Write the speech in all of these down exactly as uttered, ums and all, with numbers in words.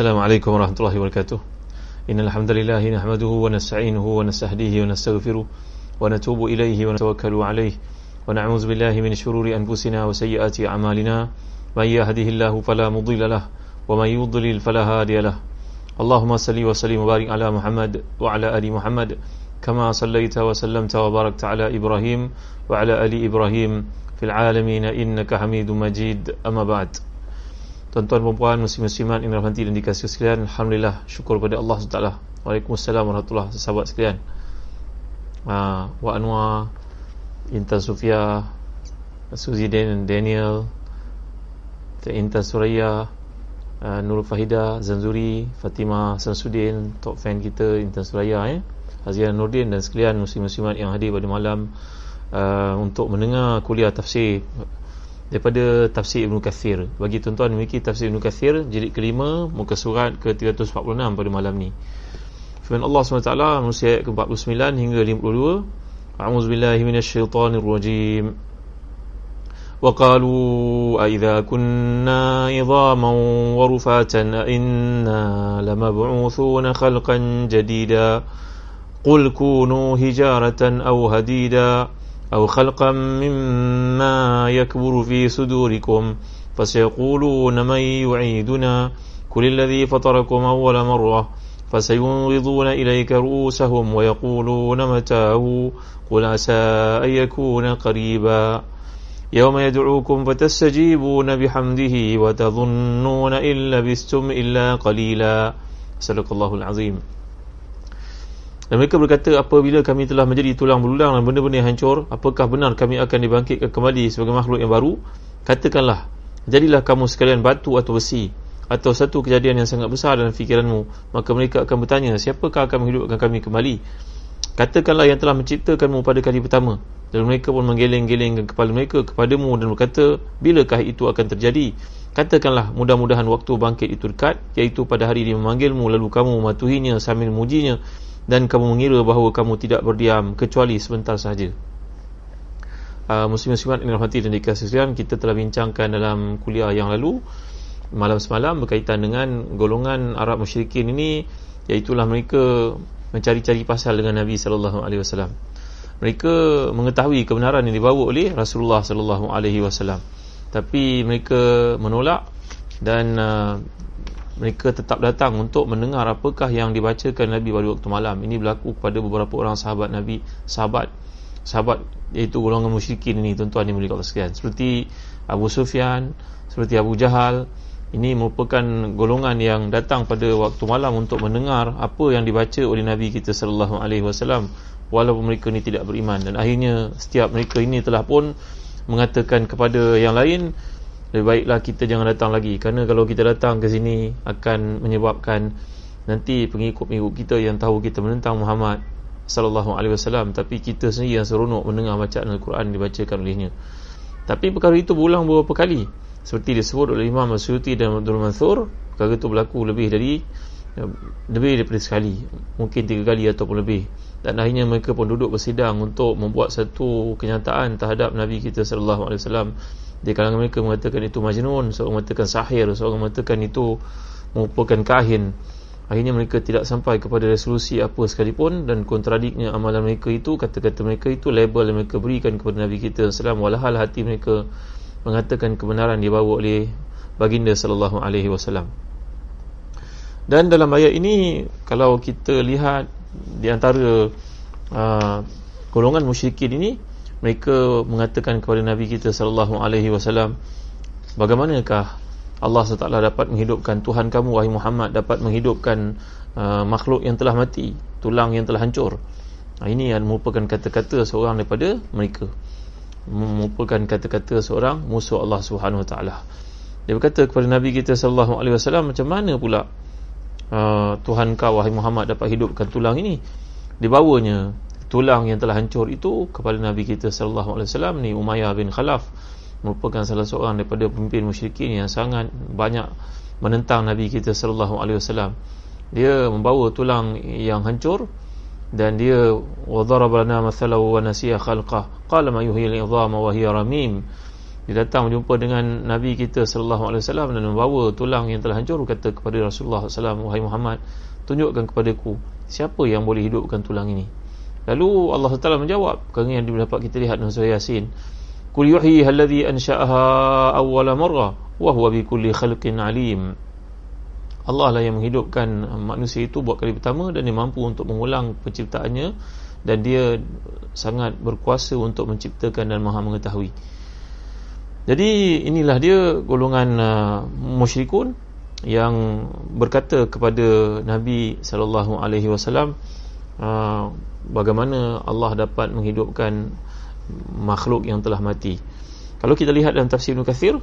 Assalamualaikum warahmatullahi wabarakatuh. Innal hamdalillah nahmaduhu wa nasta'inuhu wa nastahdihi wa nastaghfiruh wa natubu ilayhi wa natawakkalu alayhi wa na'udzu billahi min shururi anfusina wa sayyiati a'malina may yahdihillahu fala mudilla lahu wa may yudlil fala hadiya lahu. Allahumma salli wa sallim wa barik ala Muhammad wa ala ali Muhammad kama sallaita wa sallamta wa barakta ala Ibrahim wa ala ali Ibrahim fil alamin innaka Hamidum Majid. Amma ba'd. Tuan-tuan, perempuan, muslim-musliman yang dirahmati dan dikasihi sekalian, alhamdulillah, syukur kepada Allah subhanahu wa taala. Waalaikumsalam warahmatullahi wabarakatuh. Sahabat sekalian, uh, Wak Anwar, Intan Sofia, Suzy Dan, Daniel, Intan Suraya, uh, Nurul Fahida Zanzuri, Fatimah Samsudin, top fan kita Intan Suraya, eh? Haziran Nurdin dan sekalian muslim-musliman yang hadir pada malam uh, untuk mendengar kuliah tafsir daripada Tafsir Ibn Kathir. Bagi tuan-tuan memiliki Tafsir Ibn Kathir jilid kelima muka surat ke tiga ratus empat puluh enam pada malam ni. Firman Allah subhanahu wa taala manusia ayat ke empat puluh sembilan hingga lima puluh dua. A'udzubillahi minasyaitanir rajim. Wa qalu a idza kunna idhaman wa rufatan inna lamab'uthuna khalqan jadida. Qul kunu hijaratan aw hadida أو خلقا مما يكبر في صدوركم فسيقولون من يعيدنا كل الذي فطركم أول مرة فسينغضون إليك رؤوسهم ويقولون متاه قل عسى أن يكون قريبا يوم يدعوكم فتستجيبون بحمده وتظنون إن لبثتم إلا قليلا. صدق الله العظيم. Dan mereka berkata, apabila kami telah menjadi tulang belulang dan benda-benda yang hancur, apakah benar kami akan dibangkitkan kembali sebagai makhluk yang baru? Katakanlah, jadilah kamu sekalian batu atau besi, atau satu kejadian yang sangat besar dalam fikiranmu. Maka mereka akan bertanya, siapakah akan menghidupkan kami kembali? Katakanlah yang telah menciptakanmu pada kali pertama. Dan mereka pun menggeleng-gelengkan kepala mereka kepadamu dan berkata, bilakah itu akan terjadi? Katakanlah, mudah-mudahan waktu bangkit itu dekat, iaitu pada hari dia memanggilmu lalu kamu mematuhinya sambil memujinya, dan kamu mengira bahawa kamu tidak berdiam kecuali sebentar sahaja. uh, Muslim-Muslimat yang dirahmati dan dikasihi sekalian, kita telah bincangkan dalam kuliah yang lalu, malam semalam, berkaitan dengan golongan Arab musyrikin ini, iaitulah mereka mencari-cari pasal dengan Nabi sallallahu alaihi wasallam. Mereka mengetahui kebenaran yang dibawa oleh Rasulullah sallallahu alaihi wasallam, tapi mereka menolak dan uh, mereka tetap datang untuk mendengar apakah yang dibacakan Nabi pada waktu malam. Ini berlaku kepada beberapa orang sahabat Nabi, sahabat sahabat iaitu golongan musyrikin ini, tuan-tuan yang mulia sekalian. Seperti Abu Sufyan, seperti Abu Jahal, ini merupakan golongan yang datang pada waktu malam untuk mendengar apa yang dibaca oleh Nabi kita sallallahu alaihi wasallam, walaupun mereka ni tidak beriman. Dan akhirnya setiap mereka ini telah pun mengatakan kepada yang lain, lebih baiklah kita jangan datang lagi, kerana kalau kita datang ke sini akan menyebabkan nanti pengikut-pengikut kita yang tahu kita menentang Muhammad sallallahu alaihi wasallam, tapi kita sendiri yang seronok mendengar bacaan Al-Quran dibacakan olehnya. Tapi perkara itu berulang beberapa kali, seperti disebut oleh Imam Mas'udi dan Abdul Mansur. Perkara itu berlaku lebih dari lebih daripada sekali, mungkin tiga kali ataupun lebih. Dan akhirnya mereka pun duduk bersidang untuk membuat satu kenyataan terhadap Nabi kita sallallahu alaihi wasallam. Di kalangan mereka mengatakan itu majnun, seorang mengatakan sahir, seorang mengatakan itu merupakan kahin. Akhirnya mereka tidak sampai kepada resolusi apa sekalipun, dan kontradiknya amalan mereka itu, kata-kata mereka itu, label yang mereka berikan kepada Nabi kita sallallahu alaihi wasallam, walhal hati mereka mengatakan kebenaran dibawa oleh baginda sallallahu alaihi wasallam. Dan dalam ayat ini, kalau kita lihat di antara uh, golongan musyrikin ini, mereka mengatakan kepada Nabi kita sallallahu alaihi wasallam, bagaimanakah Allah subhanahu wa taala dapat menghidupkan Tuhan kamu wahai Muhammad, dapat menghidupkan uh, makhluk yang telah mati, tulang yang telah hancur. Nah, ini yang merupakan kata-kata seorang daripada mereka, merupakan kata-kata seorang musuh Allah Subhanahu wa taala. Dia berkata kepada Nabi kita sallallahu alaihi wasallam, macam mana pula uh, Tuhan kau wahai Muhammad dapat hidupkan tulang ini? Dibawanya tulang yang telah hancur itu kepada Nabi kita sallallahu alaihi wasallam ni Umayyah bin Khalaf, merupakan salah seorang daripada pemimpin musyrikin yang sangat banyak menentang Nabi kita sallallahu alaihi wasallam. Dia membawa tulang yang hancur dan dia وَضَرَبَ لَنَا مَثَلَهُ وَنَسِيَ خَلْقَهُ قَالَ مَا يُحْيِي الْعِظَامَ وَهِيَ رَمِيمٌ. Dia datang jumpa dengan Nabi kita sallallahu alaihi wasallam dan membawa tulang yang telah hancur. Kata kepada Rasulullah sallallahu alaihi wasallam, "Wahai Muhammad, tunjukkan kepadaku siapa yang boleh hidupkan tulang ini." Lalu Allah Taala menjawab, kerana yang dapat kita lihat dalam surah Yasin, "Qul yuhyi allazi ansha'aha awwala marrah wa huwa bi kulli khalqin alim." Allah lah yang menghidupkan manusia itu buat kali pertama dan dia mampu untuk mengulang penciptaannya, dan dia sangat berkuasa untuk menciptakan dan maha mengetahui. Jadi inilah dia golongan uh, musyrikun yang berkata kepada Nabi sallallahu alaihi wasallam bagaimana Allah dapat menghidupkan makhluk yang telah mati. Kalau kita lihat dalam Tafsir Ibn Kathir,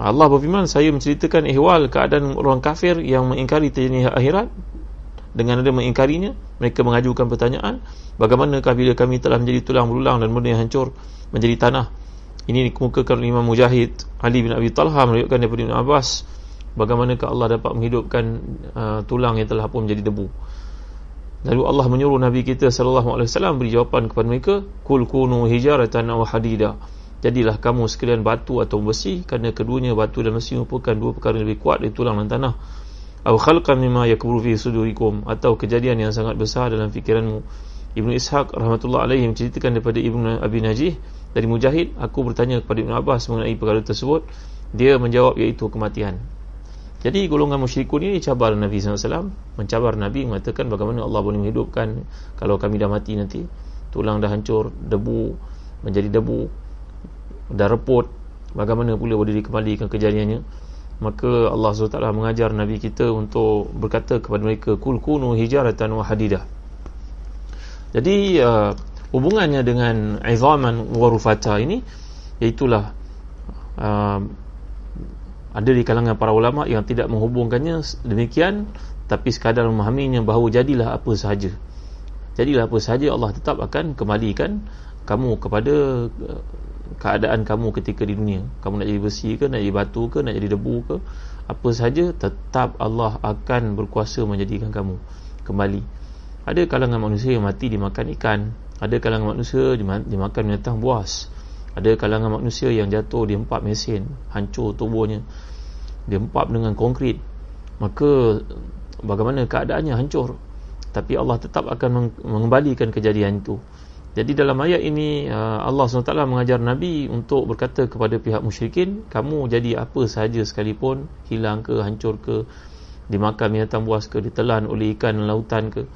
Allah berfirman, "Saya menceritakan ihwal keadaan orang kafir yang mengingkari terjadinya akhirat. Dengan ada mengingkarinya, mereka mengajukan pertanyaan, bagaimanakah bila kami telah menjadi tulang belulang dan benda yang hancur menjadi tanah?" Ini dikemukakan oleh Imam Mujahid. Ali bin Abi Talhah meriwayatkan daripada Ibn Abbas, bagaimanakah Allah dapat menghidupkan uh, tulang yang telah pun menjadi debu. Lalu Allah menyuruh Nabi kita sallallahu alaihi wasallam beri jawapan kepada mereka, "Kul kunu hijaratan aw hadida." Jadilah kamu sekalian batu atau besi, kerana keduanya batu dan besi merupakan dua perkara yang lebih kuat dari tulang dan tanah. "Aw khalqan mimma yakburu fi sudurikum," atau kejadian yang sangat besar dalam fikiranmu. Ibnu Ishaq rahmatullah alaihi menceritakan daripada Ibnu Abi Najih dari Mujahid, "Aku bertanya kepada Ibn Abbas mengenai perkara tersebut, dia menjawab iaitu kematian." Jadi golongan musyrikun ini cabar Nabi sallallahu alaihi wasallam, mencabar Nabi, mengatakan bagaimana Allah boleh menghidupkan kalau kami dah mati nanti, tulang dah hancur, debu menjadi debu, dah reput, bagaimana pula boleh dikembalikan kejadiannya. Maka Allah subhanahu wa taala mengajar Nabi kita untuk berkata kepada mereka, "Kul kunu hijaratan wa hadidah." Jadi uh, hubungannya dengan izaman wa rufata ini, iaitulah uh, ada di kalangan para ulama yang tidak menghubungkannya demikian, tapi sekadar memahaminya bahawa jadilah apa sahaja. Jadilah apa sahaja, Allah tetap akan kembalikan kamu kepada uh, keadaan kamu ketika di dunia. Kamu nak jadi besi ke, nak jadi batu ke, nak jadi debu ke, apa sahaja, tetap Allah akan berkuasa menjadikan kamu kembali. Ada kalangan manusia yang mati dimakan ikan, ada kalangan manusia dimakan binatang buas, ada kalangan manusia yang jatuh dihempap mesin, hancur tubuhnya, dihempap dengan konkrit. Maka bagaimana keadaannya hancur, tapi Allah tetap akan mengembalikan kejadian itu. Jadi dalam ayat ini Allah subhanahu wa taala mengajar Nabi untuk berkata kepada pihak musyrikin, kamu jadi apa sahaja sekalipun, hilang ke, hancur ke, dimakan binatang buas ke, ditelan oleh ikan lautan ke,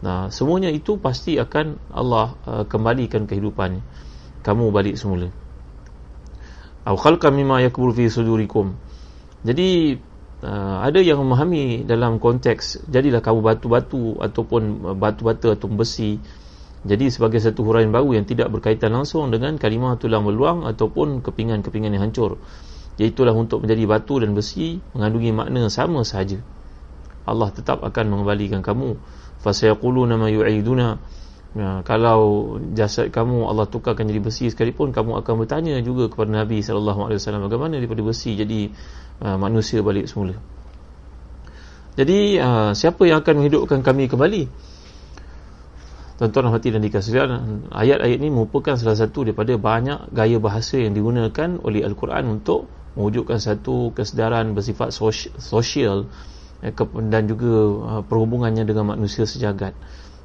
nah, semuanya itu pasti akan Allah uh, kembalikan kehidupannya. Kamu balik semula. "Aw khalqan mimma yakbur fi sudurikum." Jadi uh, ada yang memahami dalam konteks jadilah kamu batu-batu ataupun batu-bata atau besi. Jadi sebagai satu huraian baru yang tidak berkaitan langsung dengan kalimah tulang belulang ataupun kepingan-kepingan yang hancur. Iaitulah untuk menjadi batu dan besi mengandungi makna sama sahaja. Allah tetap akan mengembalikan kamu. "Fasayaquluna ma yu'iduna," kalau jasad kamu Allah tukarkan jadi besi sekalipun, kamu akan bertanya juga kepada Nabi sallallahu alaihi wasallam bagaimana daripada besi jadi uh, manusia balik semula. Jadi uh, siapa yang akan menghidupkan kami kembali? Tuan-tuan hadirin dikasihan, ayat-ayat ini merupakan salah satu daripada banyak gaya bahasa yang digunakan oleh Al-Quran untuk mewujudkan satu kesedaran bersifat sosial dan juga perhubungannya dengan manusia sejagat.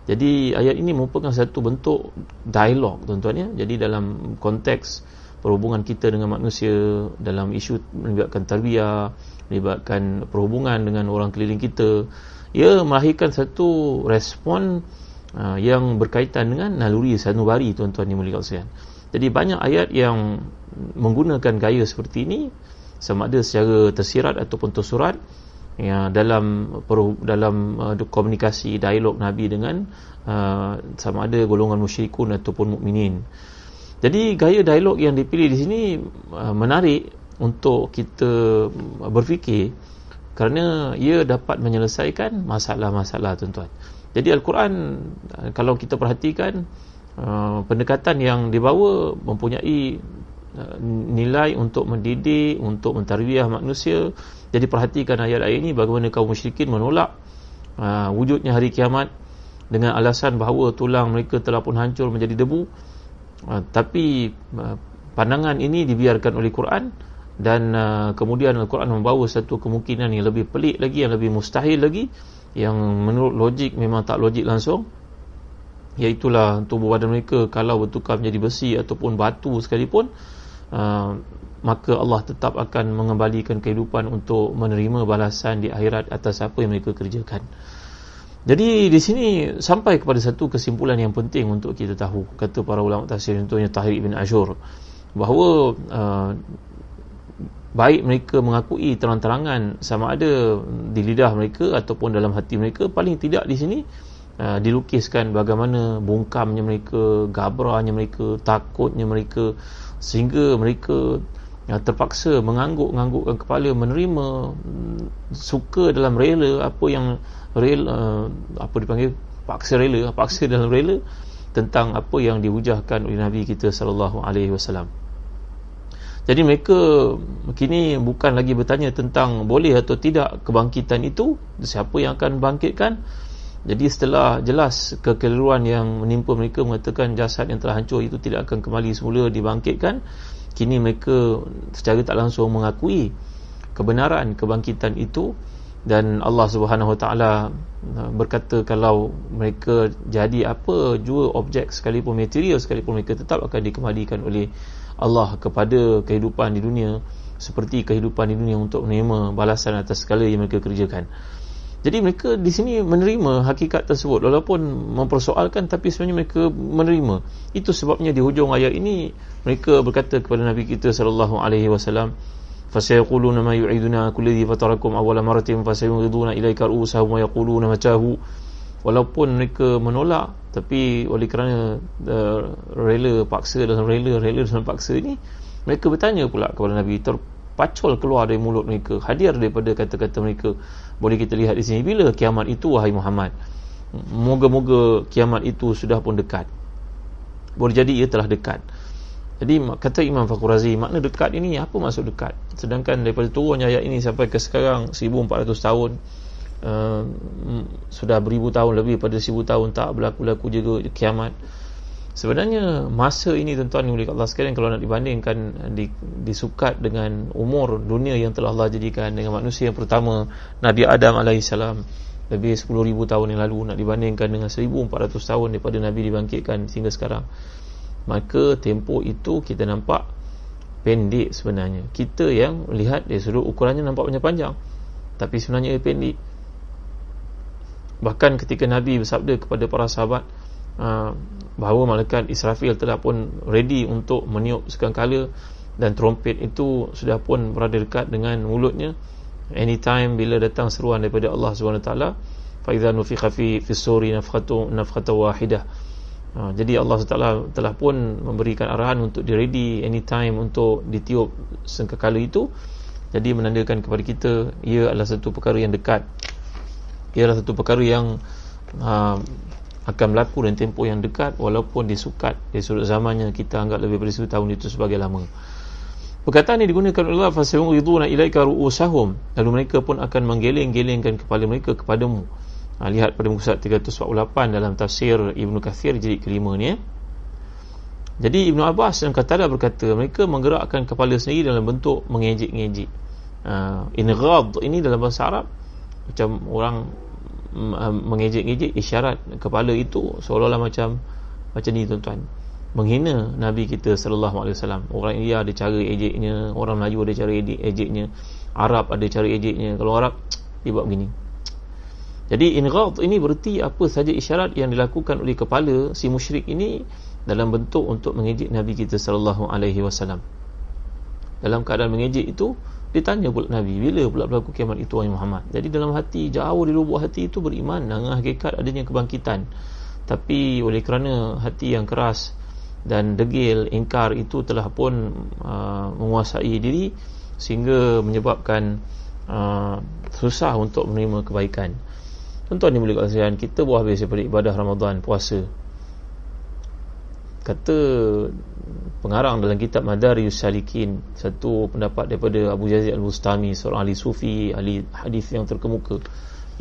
Jadi ayat ini merupakan satu bentuk dialog, tuan-tuan ya. Jadi dalam konteks perhubungan kita dengan manusia, dalam isu melibatkan tarbiyah, melibatkan perhubungan dengan orang keliling kita, ia melahirkan satu respon uh, yang berkaitan dengan naluri sanubari, tuan-tuan dimuliakan sekalian. Jadi banyak ayat yang menggunakan gaya seperti ini, sama ada secara tersirat ataupun tersurat, ya, dalam dalam uh, komunikasi dialog Nabi dengan uh, sama ada golongan musyrikun ataupun mukminin. Jadi gaya dialog yang dipilih di sini uh, menarik untuk kita berfikir, kerana ia dapat menyelesaikan masalah-masalah, tuan-tuan. Jadi Al-Quran uh, kalau kita perhatikan uh, pendekatan yang dibawa mempunyai uh, nilai untuk mendidik, untuk mentarbiah manusia. Jadi perhatikan ayat-ayat ini, bagaimana kaum musyrikin menolak aa, wujudnya hari kiamat dengan alasan bahawa tulang mereka telah pun hancur menjadi debu. Aa, tapi aa, Pandangan ini dibiarkan oleh Quran, dan uh, kemudian Al-Quran membawa satu kemungkinan yang lebih pelik lagi, yang lebih mustahil lagi, yang menurut logik memang tak logik langsung, iaitulah tubuh badan mereka kalau bertukar menjadi besi ataupun batu sekalipun, uh, maka Allah tetap akan mengembalikan kehidupan untuk menerima balasan di akhirat atas apa yang mereka kerjakan. Jadi di sini sampai kepada satu kesimpulan yang penting untuk kita tahu, kata para ulama tafsir, contohnya Tahir Ibn Ashur, bahawa uh, baik mereka mengakui terang-terangan sama ada di lidah mereka ataupun dalam hati mereka, paling tidak di sini uh, dilukiskan bagaimana bungkamnya mereka, gabranya mereka, takutnya mereka, sehingga mereka uh, terpaksa mengangguk-anggukkan kepala, menerima um, suka dalam rela apa yang rela, uh, apa dipanggil, paksa rela, paksa dalam rela tentang apa yang dihujahkan oleh Nabi kita sallallahu alaihi wasallam. Jadi mereka kini bukan lagi bertanya tentang boleh atau tidak kebangkitan itu, siapa yang akan bangkitkan. Jadi setelah jelas kekeliruan yang menimpa mereka mengatakan jasad yang telah hancur itu tidak akan kembali semula dibangkitkan, kini mereka secara tak langsung mengakui kebenaran kebangkitan itu. Dan Allah Subhanahu Wa Taala berkata kalau mereka jadi apa jua objek sekalipun, material sekalipun, mereka tetap akan dikembalikan oleh Allah kepada kehidupan di dunia, seperti kehidupan di dunia, untuk menerima balasan atas segala yang mereka kerjakan. Jadi mereka di sini menerima hakikat tersebut walaupun mempersoalkan, tapi sebenarnya mereka menerima. Itu sebabnya di hujung ayat ini mereka berkata kepada Nabi kita sallallahu alaihi wasallam, fasayaquluna ma yu'iduna kulladhi fatarakum awwala maratin fasayunghiduna ilaika ru'usahum wa yaquluna matahu. Walaupun mereka menolak, tapi oleh kerana uh, rela paksa dalam rela, rela dalam paksa ni, mereka bertanya pula kepada Nabi, terpacul keluar dari mulut mereka, hadir daripada kata-kata mereka. Boleh kita lihat di sini, bila kiamat itu wahai Muhammad? Moga-moga kiamat itu sudah pun dekat. Boleh jadi ia telah dekat. Jadi kata Imam Fakhr Razi, makna dekat ini, apa maksud dekat? Sedangkan daripada turunnya ayat ini sampai ke sekarang seribu empat ratus tahun, Uh, sudah beribu tahun, lebih daripada seribu tahun tak berlaku-laku juga kiamat. Sebenarnya masa ini tuan-tuan ni oleh Allah sekalian, kalau nak dibandingkan di, disukat dengan umur dunia yang telah Allah jadikan dengan manusia yang pertama Nabi Adam alaihissalam lebih sepuluh ribu tahun yang lalu, nak dibandingkan dengan seribu empat ratus tahun daripada Nabi dibangkitkan sehingga sekarang, maka tempoh itu kita nampak pendek sebenarnya. Kita yang lihat dari sudut ukurannya nampak macam panjang, tapi sebenarnya pendek. Bahkan ketika Nabi bersabda kepada para sahabat uh, bahawa malaikat Israfil telah pun ready untuk meniup sekangkala, dan trompet itu sudah pun berada dekat dengan mulutnya, anytime bila datang seruan daripada Allah subhanahu wa taala, faiza nufikha fi fis-suri nafkhatu nafkhatu wahidah, uh, jadi Allah subhanahu wa taala telah pun memberikan arahan untuk di ready anytime untuk ditiup sekangkala itu. Jadi menandakan kepada kita ia adalah satu perkara yang dekat, ialah satu perkara yang uh, akan berlaku dalam tempoh yang dekat, walaupun disukat dari sudut zamannya kita anggap lebih dari satu tahun itu sebagai lama. Perkataan ini digunakan oleh Allah, fasyunghiduna ilaika ru'usahum, lalu mereka pun akan menggeleng-gelengkan kepala mereka kepadamu. Ha, lihat pada muka surat tiga ratus empat puluh lapan dalam tafsir Ibn Kathir jilid kelima ni. Eh? Jadi Ibnu Abbas dan Qatadah berkata mereka menggerakkan kepala sendiri dalam bentuk mengejek-ngejek. Uh, inghad ini dalam bahasa Arab macam orang mengejek-ngejek, isyarat kepala itu seolah-olah macam macam ni tuan-tuan, menghina Nabi kita sallallahu alaihi wasallam. Orang India ada cara ejeknya, orang Melayu ada cara ejeknya, Arab ada cara ejeknya. Kalau Arab dia buat begini. Jadi inghad ini bererti apa saja isyarat yang dilakukan oleh kepala si musyrik ini dalam bentuk untuk mengejek Nabi kita sallallahu alaihi wasallam. Dalam keadaan mengejek itu ditanya pula Nabi, bila pula berlaku kiamat itu wahai Muhammad? Jadi dalam hati, jauh di lubuk hati itu beriman dengan hakikat adanya kebangkitan, tapi oleh kerana hati yang keras dan degil, ingkar itu telah pun uh, menguasai diri, sehingga menyebabkan uh, susah untuk menerima kebaikan. Tuan-tuan ni boleh kat kasihan, kita buah habis daripada ibadah Ramadan, puasa. Kata pengarang dalam kitab Madarij as-Salikin, satu pendapat daripada Abu Yazid al-Bustami, seorang ahli sufi, ahli hadis yang terkemuka,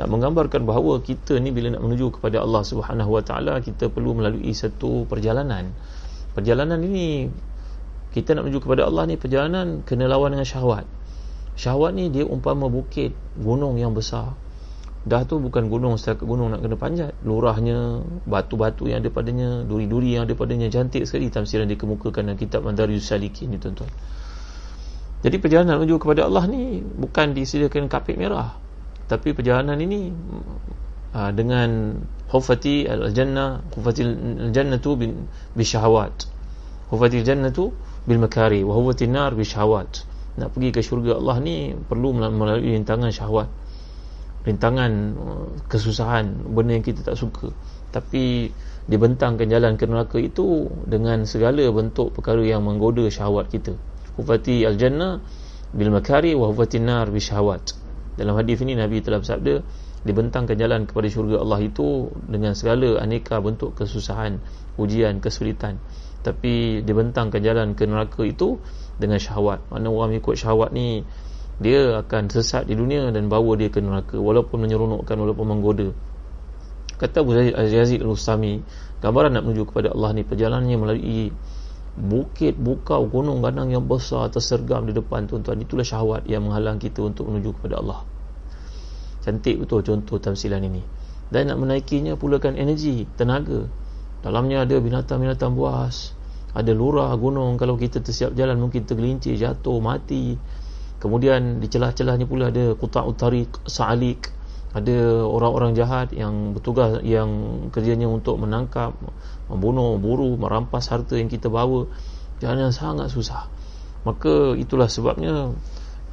nak menggambarkan bahawa kita ni bila nak menuju kepada Allah Subhanahu Wa Taala, kita perlu melalui satu perjalanan. Perjalanan ini Kita nak menuju kepada Allah ni perjalanan kena lawan dengan syahwat. Syahwat ni dia umpama bukit, gunung yang besar. Dah tu bukan gunung setakat gunung nak kena panjat. Lurahnya, batu-batu yang ada padanya, duri-duri yang ada padanya, cantik sekali tafsiran dikemukakan dalam kitab Madarij as-Salikin ni, tuan-tuan. Jadi perjalanan menuju kepada Allah ni bukan disediakan kapit merah, tapi perjalanan ini aa, dengan khufati al-jannah, khufati al-jannatu bi syahawat, khufati al-jannatu bil makari wa huwati an-nar bi syahawat. Nak pergi ke syurga Allah ni perlu melalui rintangan syahwat, rintangan, kesusahan, benda yang kita tak suka, tapi dibentangkan jalan ke neraka itu dengan segala bentuk perkara yang menggoda syahwat kita. Hufati al-jannah bil makari wa hufati an-nar bi syahwat. Dalam hadis ini Nabi telah bersabda, dibentangkan jalan kepada syurga Allah itu dengan segala aneka bentuk kesusahan, ujian, kesulitan, tapi dibentangkan jalan ke neraka itu dengan syahwat. Maknanya orang ikut syahwat ni dia akan sesat di dunia dan bawa dia ke neraka, walaupun menyeronokkan, walaupun menggoda. Kata Abu Yazid al-Bustami, gambaran nak menuju kepada Allah ni perjalanannya melalui bukit, bukau, gunung, ganang yang besar tersergam di depan, tuan-tuan. Itulah syahwat yang menghalang kita untuk menuju kepada Allah. Cantik betul contoh tamsilan ini. Dan nak menaikinya pulakan energi, tenaga. Dalamnya ada binatang-binatang buas, ada lurah, gunung. Kalau kita tersiap jalan mungkin tergelincir, jatuh, mati. Kemudian di celah-celahnya pula ada quta'ut tariq, sa'alik, ada orang-orang jahat yang bertugas, yang kerjanya untuk menangkap, membunuh, buru, merampas harta yang kita bawa. Jalan yang sangat susah. Maka itulah sebabnya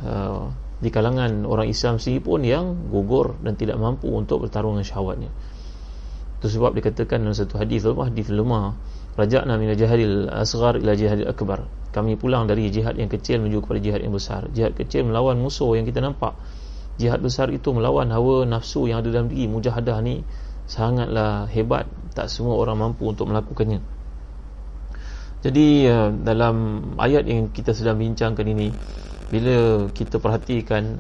uh, di kalangan orang Islam sendiri pun yang gugur dan tidak mampu untuk bertarung dengan syahwatnya. Itu sebab dikatakan dalam satu hadis, hadis lemah, raja'na min jihadil asghar ila jihadil akbar. Kami pulang dari jihad yang kecil menuju kepada jihad yang besar. Jihad kecil melawan musuh yang kita nampak. Jihad besar itu melawan hawa nafsu yang ada dalam diri. Mujahadah ni sangatlah hebat, tak semua orang mampu untuk melakukannya. Jadi dalam ayat yang kita sedang bincangkan ini, bila kita perhatikan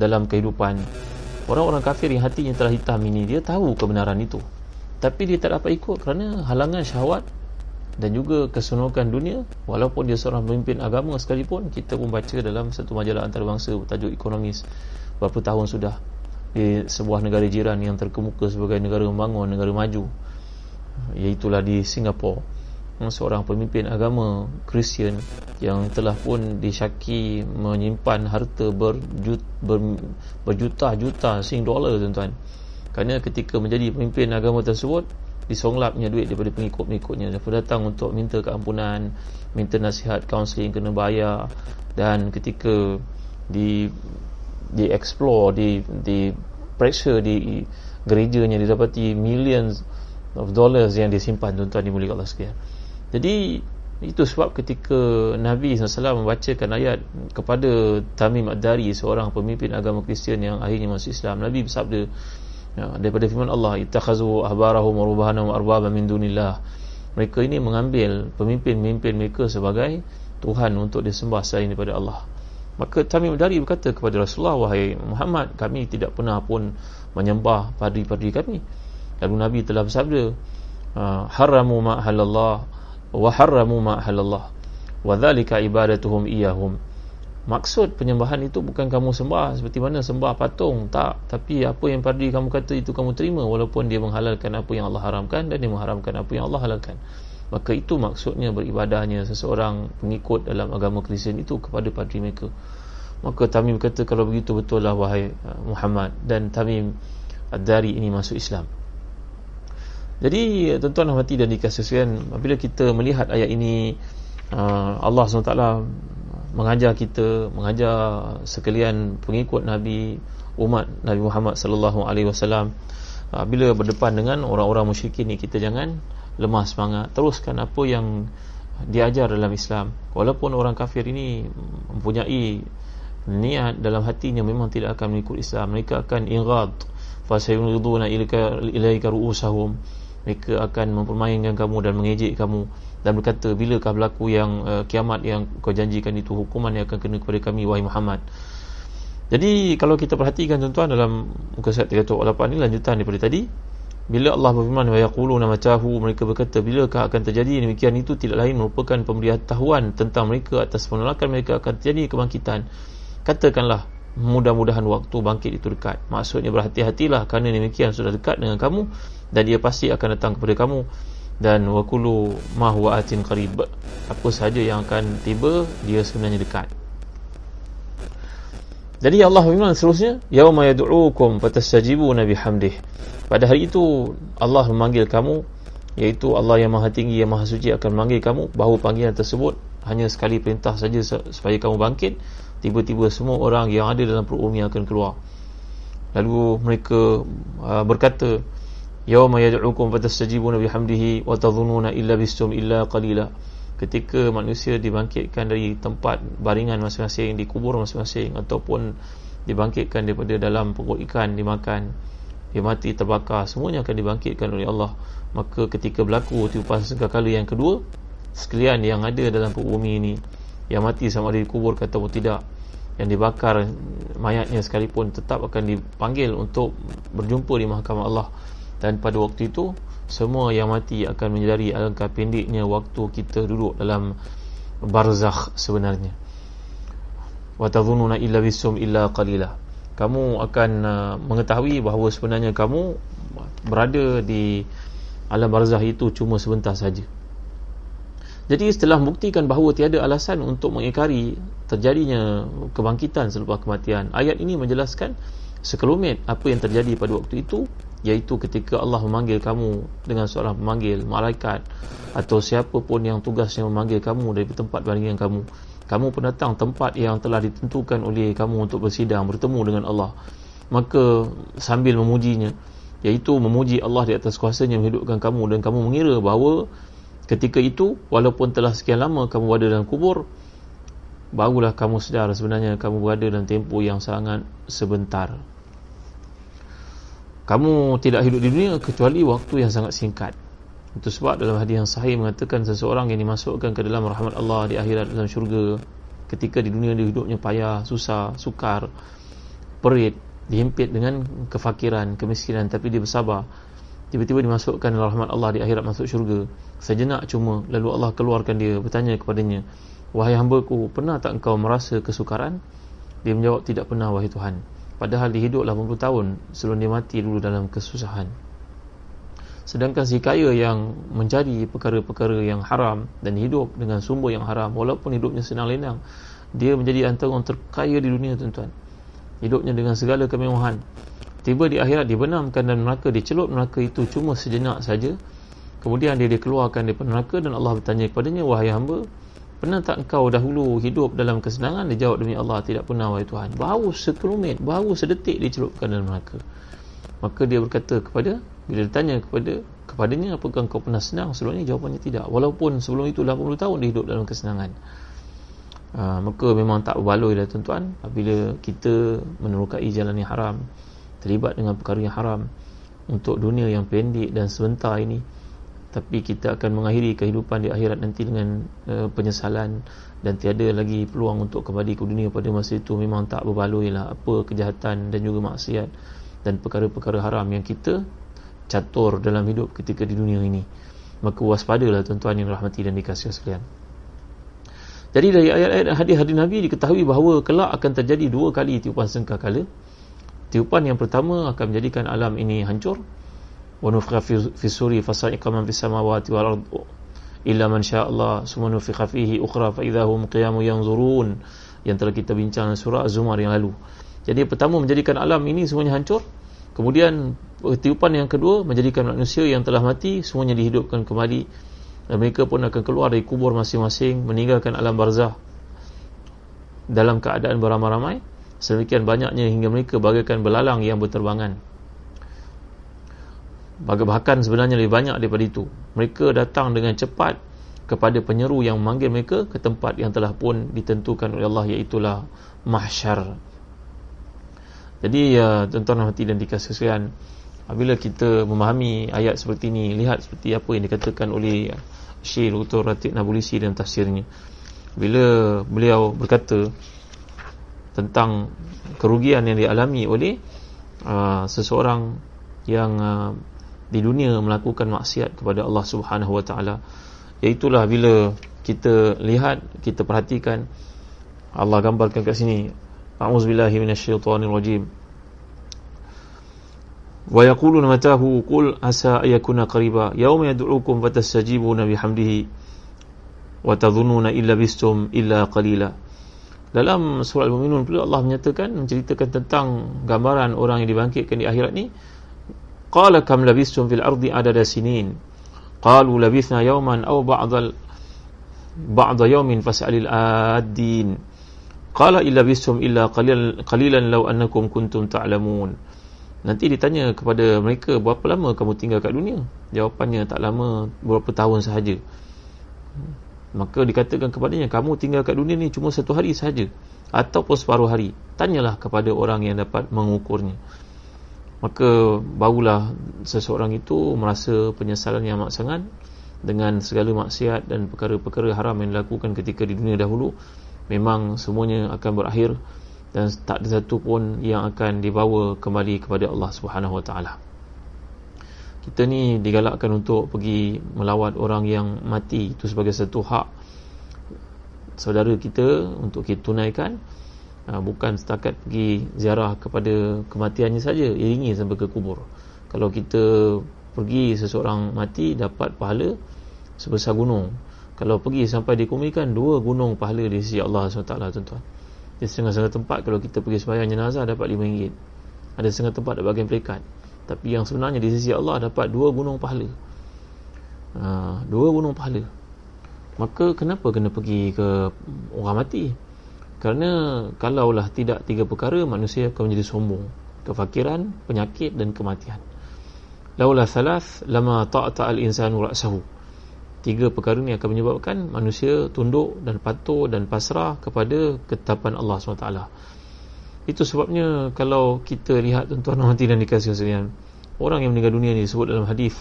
dalam kehidupan, orang-orang kafir yang hatinya telah hitam ini, dia tahu kebenaran itu, tapi dia tak dapat ikut kerana halangan syahwat dan juga keseronokan dunia. Walaupun dia seorang pemimpin agama sekalipun, kita pun baca dalam satu majalah antarabangsa bertajuk Ekonomis beberapa tahun sudah, di sebuah negara jiran yang terkemuka sebagai negara membangun, negara maju, iaitulah di Singapura, seorang pemimpin agama Kristian yang telah pun disyaki menyimpan harta berjut, ber, berjuta-juta sing dolar, tuan-tuan. Kerana ketika menjadi pemimpin agama tersebut, disonglapnya duit daripada pengikut-pengikutnya. Mereka datang untuk minta keampunan, minta nasihat, kaunseling, kena bayar. Dan ketika di di explore, di di pressure di gerejanya, didapati millions of dollars yang disimpan, tuan-tuan dimuliakan Allah sekalian. Jadi itu sebab ketika Nabi sallallahu alaihi wasallam membacakan ayat kepada Tamim Ad-Dari, seorang pemimpin agama Kristian yang akhirnya masuk Islam, Nabi bersabda, ya, daripada firman Allah, ittakhazu ahbarahum wa rubahanahum arbaban min dunillah. Mereka ini mengambil pemimpin-pemimpin mereka sebagai tuhan untuk disembah selain daripada Allah. Maka Tamim Ad-Dari berkata kepada Rasulullah, wahai Muhammad, kami tidak pernah pun menyembah padri-padri kami. Lalu Nabi telah bersabda, haramu ma halallah wa haramu ma halallah wa dhalika ibadatuhum iyahum. Maksud penyembahan itu bukan kamu sembah seperti mana sembah patung, tak, tapi apa yang padri kamu kata itu kamu terima, walaupun dia menghalalkan apa yang Allah haramkan dan dia mengharamkan apa yang Allah halalkan. Maka itu maksudnya beribadahnya seseorang pengikut dalam agama Kristian itu kepada padri mereka. Maka Tamim kata, kalau begitu betullah wahai Muhammad. Dan Tamim Ad-Dari ini masuk Islam. Jadi tuan-tuan hati dan dikasihian, apabila kita melihat ayat ini, Allah subhanahu wa taala mengajar kita, mengajar sekalian pengikut Nabi, umat Nabi Muhammad sallallahu alaihi wasallam, bila berdepan dengan orang-orang musyrikin ni, kita jangan lemah semangat, teruskan apa yang diajar dalam Islam. Walaupun orang kafir ini mempunyai niat dalam hatinya memang tidak akan mengikut Islam, mereka akan inghad, fasayunghiduna ilaika ru'usahum, mereka akan mempermainkan kamu dan mengejek kamu dan berkata, bilakah berlaku yang uh, kiamat yang kau janjikan itu, hukuman yang akan kena kepada kami wahai Muhammad. Jadi kalau kita perhatikan tuan-tuan dalam muka surat tiga ratus lapan ini, lanjutan daripada tadi, Bila Allah berfirman wa yaquluna matahu, mereka berkata bilakah akan terjadi demikian itu, tidak lain merupakan pemberitahuan tentang mereka atas penolakan mereka akan terjadi kebangkitan. Katakanlah mudah-mudahan waktu bangkit itu dekat. Maksudnya berhati-hatilah kerana demikian sudah dekat dengan kamu dan dia pasti akan datang kepada kamu. Dan waqulu ma huwa atin qarib, apa sahaja yang akan tiba dia sebenarnya dekat. Jadi Allah berfirman seterusnya, yauma yad'ukum fatastajibuna bihamdih, pada hari itu Allah memanggil kamu, iaitu Allah yang Maha Tinggi yang Maha Suci akan memanggil kamu, bahawa panggilan tersebut hanya sekali perintah saja supaya kamu bangkit. Tiba-tiba semua orang yang ada dalam perut bumi akan keluar. Lalu mereka uh, berkata yauma yad'ukum fatastajibuna bihamdihi wa tadhununa illa bisum illa qalila, ketika manusia dibangkitkan dari tempat baringan masing-masing, dikubur masing-masing, ataupun dibangkitkan daripada dalam perut ikan dimakan, dia mati terbakar, semuanya akan dibangkitkan oleh Allah. Maka ketika berlaku tiupan sangkakala yang kedua, sekalian yang ada dalam perut bumi ini, yang mati sama ada dikubur ataupun tidak, yang dibakar mayatnya sekalipun, tetap akan dipanggil untuk berjumpa di mahkamah Allah. Dan pada waktu itu semua yang mati akan menyedari alangkah pendeknya waktu kita duduk dalam barzakh sebenarnya. Wa tadhununa illa bisum illa qalila, kamu akan mengetahui bahawa sebenarnya kamu berada di alam barzakh itu cuma sebentar saja. Jadi setelah membuktikan bahawa tiada alasan untuk mengingkari terjadinya kebangkitan selepas kematian, ayat ini menjelaskan sekelumit apa yang terjadi pada waktu itu, iaitu ketika Allah memanggil kamu dengan seorang pemanggil, malaikat atau siapa pun yang tugasnya memanggil kamu dari tempat baringan kamu. Kamu pendatang tempat yang telah ditentukan oleh kamu untuk bersidang, bertemu dengan Allah. Maka sambil memujinya, iaitu memuji Allah di atas kuasanya menghidupkan kamu, dan kamu mengira bahawa ketika itu, walaupun telah sekian lama kamu berada dalam kubur, barulah kamu sedar sebenarnya kamu berada dalam tempoh yang sangat sebentar. Kamu tidak hidup di dunia kecuali waktu yang sangat singkat. Itu sebab dalam hadis yang sahih mengatakan seseorang yang dimasukkan ke dalam rahmat Allah di akhirat dalam syurga, ketika di dunia dia hidupnya payah, susah, sukar, perit, dihimpit dengan kefakiran, kemiskinan, tapi dia bersabar. Tiba-tiba dimasukkan dalam rahmat Allah di akhirat, masuk syurga sejenak cuma, lalu Allah keluarkan dia, bertanya kepadanya, wahai hambaku, pernah tak engkau merasa kesukaran? Dia menjawab, tidak pernah wahai Tuhan. Padahal dia hidup lapan puluh tahun sebelum dia mati dulu dalam kesusahan. Sedangkan si kaya yang mencari perkara-perkara yang haram dan hidup dengan sumber yang haram, walaupun hidupnya senang lenang, dia menjadi antara orang terkaya di dunia, tuan-tuan. Hidupnya dengan segala kemewahan, tiba di akhirat dibenamkan dan neraka, dicelup neraka itu cuma sejenak saja. Kemudian dia dikeluarkan daripada neraka dan Allah bertanya kepadanya, wahai hamba, pernah tak engkau dahulu hidup dalam kesenangan? Dia jawab, demi Allah, tidak pernah wahai Tuhan. Baru sekelumit, baru sedetik dicelupkan dalam neraka. Maka dia berkata kepada, bila ditanya kepada kepadanya, apakah engkau pernah senang sebelum ini? Jawapannya tidak, walaupun sebelum itu lapan puluh tahun dia hidup dalam kesenangan. Aa, Maka memang tak berbaloi lah tuan-tuan, bila kita menerokai jalan yang haram, terlibat dengan perkara yang haram untuk dunia yang pendek dan sebentar ini. Tapi kita akan mengakhiri kehidupan di akhirat nanti dengan uh, penyesalan, dan tiada lagi peluang untuk kembali ke dunia pada masa itu. Memang tak berbaloi lah apa kejahatan dan juga maksiat dan perkara-perkara haram yang kita catur dalam hidup ketika di dunia ini. Maka waspadalah tuan-tuan yang rahmati dan dikasihi sekalian. Jadi dari ayat-ayat hadis-hadis Nabi diketahui bahawa kelak akan terjadi dua kali tiupan sangkakala. Tiupan yang pertama akan menjadikan alam ini hancur. ونفخ في السور فصائق من في السماوات والأرض إلا من شاء الله ثم نفخ فيه أخرى فإذا هم قيام ينظرون, yang telah kita bincang surah Az-Zumar yang lalu. Jadi pertama menjadikan alam ini semuanya hancur, kemudian tiupan yang kedua menjadikan manusia yang telah mati semuanya dihidupkan kembali, dan mereka pun akan keluar dari kubur masing-masing meninggalkan alam barzah dalam keadaan beramai-ramai sedemikian banyaknya hingga mereka bagaikan belalang yang berterbangan. Bahkan sebenarnya lebih banyak daripada itu. Mereka datang dengan cepat kepada penyeru yang memanggil mereka ke tempat yang telah pun ditentukan oleh Allah, iaitulah mahsyar. Jadi ya, tuan-tuan hati dan dikasihan, apabila kita memahami ayat seperti ini, lihat seperti apa yang dikatakan oleh Syir utur Ratib Nabulisi dalam tafsirnya. Bila beliau berkata tentang kerugian yang dialami oleh uh, seseorang yang uh, di dunia melakukan maksiat kepada Allah Subhanahu Wa Taala. Iaitulah bila kita lihat, kita perhatikan, Allah gambarkan kat sini, a'udzubillahi minasyaitonir rajim. Wa yaquluna matahu qul asa ayakuna qariba yauma yad'ukum fatastajibuna bihamdihi wa tadhununa illa bistum illa qalila. Dalam surah Al-Mu'minun pula Allah menyatakan, menceritakan tentang gambaran orang yang dibangkitkan di akhirat ni. Qala kam labistum fil ardi adada sinin qalu labithna yawman aw ba'dal ba'da yawmin fas'alil adin qala illa bistum illa qalil, qalilan law annakum kuntum ta'lamun. Nanti ditanya kepada mereka, berapa lama kamu tinggal kat dunia? Jawapannya, tak lama, berapa tahun sahaja. Maka dikatakan kepadanya, kamu tinggal kat dunia ni cuma satu hari sahaja ataupun separuh hari. Tanyalah kepada orang yang dapat mengukurnya. Maka barulah seseorang itu merasa penyesalan yang amat sangat dengan segala maksiat dan perkara-perkara haram yang dilakukan ketika di dunia dahulu. Memang semuanya akan berakhir dan tak ada satu pun yang akan dibawa kembali kepada Allah Subhanahu Wa Taala. Kita ni digalakkan untuk pergi melawat orang yang mati. Itu sebagai satu hak saudara kita untuk kita tunaikan, bukan setakat pergi ziarah kepada kematiannya saja, iringi sampai ke kubur. Kalau kita pergi seseorang mati, dapat pahala sebesar gunung. Kalau pergi sampai dikumikan, dua gunung pahala di sisi Allah Subhanahu Wa Taala, tuan-tuan. Di setengah-setengah tempat kalau kita pergi sembahyang jenazah dapat lima ringgit, ada setengah tempat dapat bagian peringkat. Tapi yang sebenarnya di sisi Allah dapat dua gunung pahala. Ha, dua gunung pahala. Maka kenapa kena pergi ke orang mati? Kerana kalaulah tidak tiga perkara, manusia akan menjadi sombong, kefakiran, penyakit dan kematian. Laula thalath lama ta'ata al-insanu ra'sahu. Tiga perkara ni akan menyebabkan manusia tunduk dan patuh dan pasrah kepada ketetapan Allah Subhanahu Wa Taala. Itu sebabnya kalau kita lihat tuan-tuan hati dan dikasihi sekalian, orang yang meninggal dunia ni disebut dalam hadis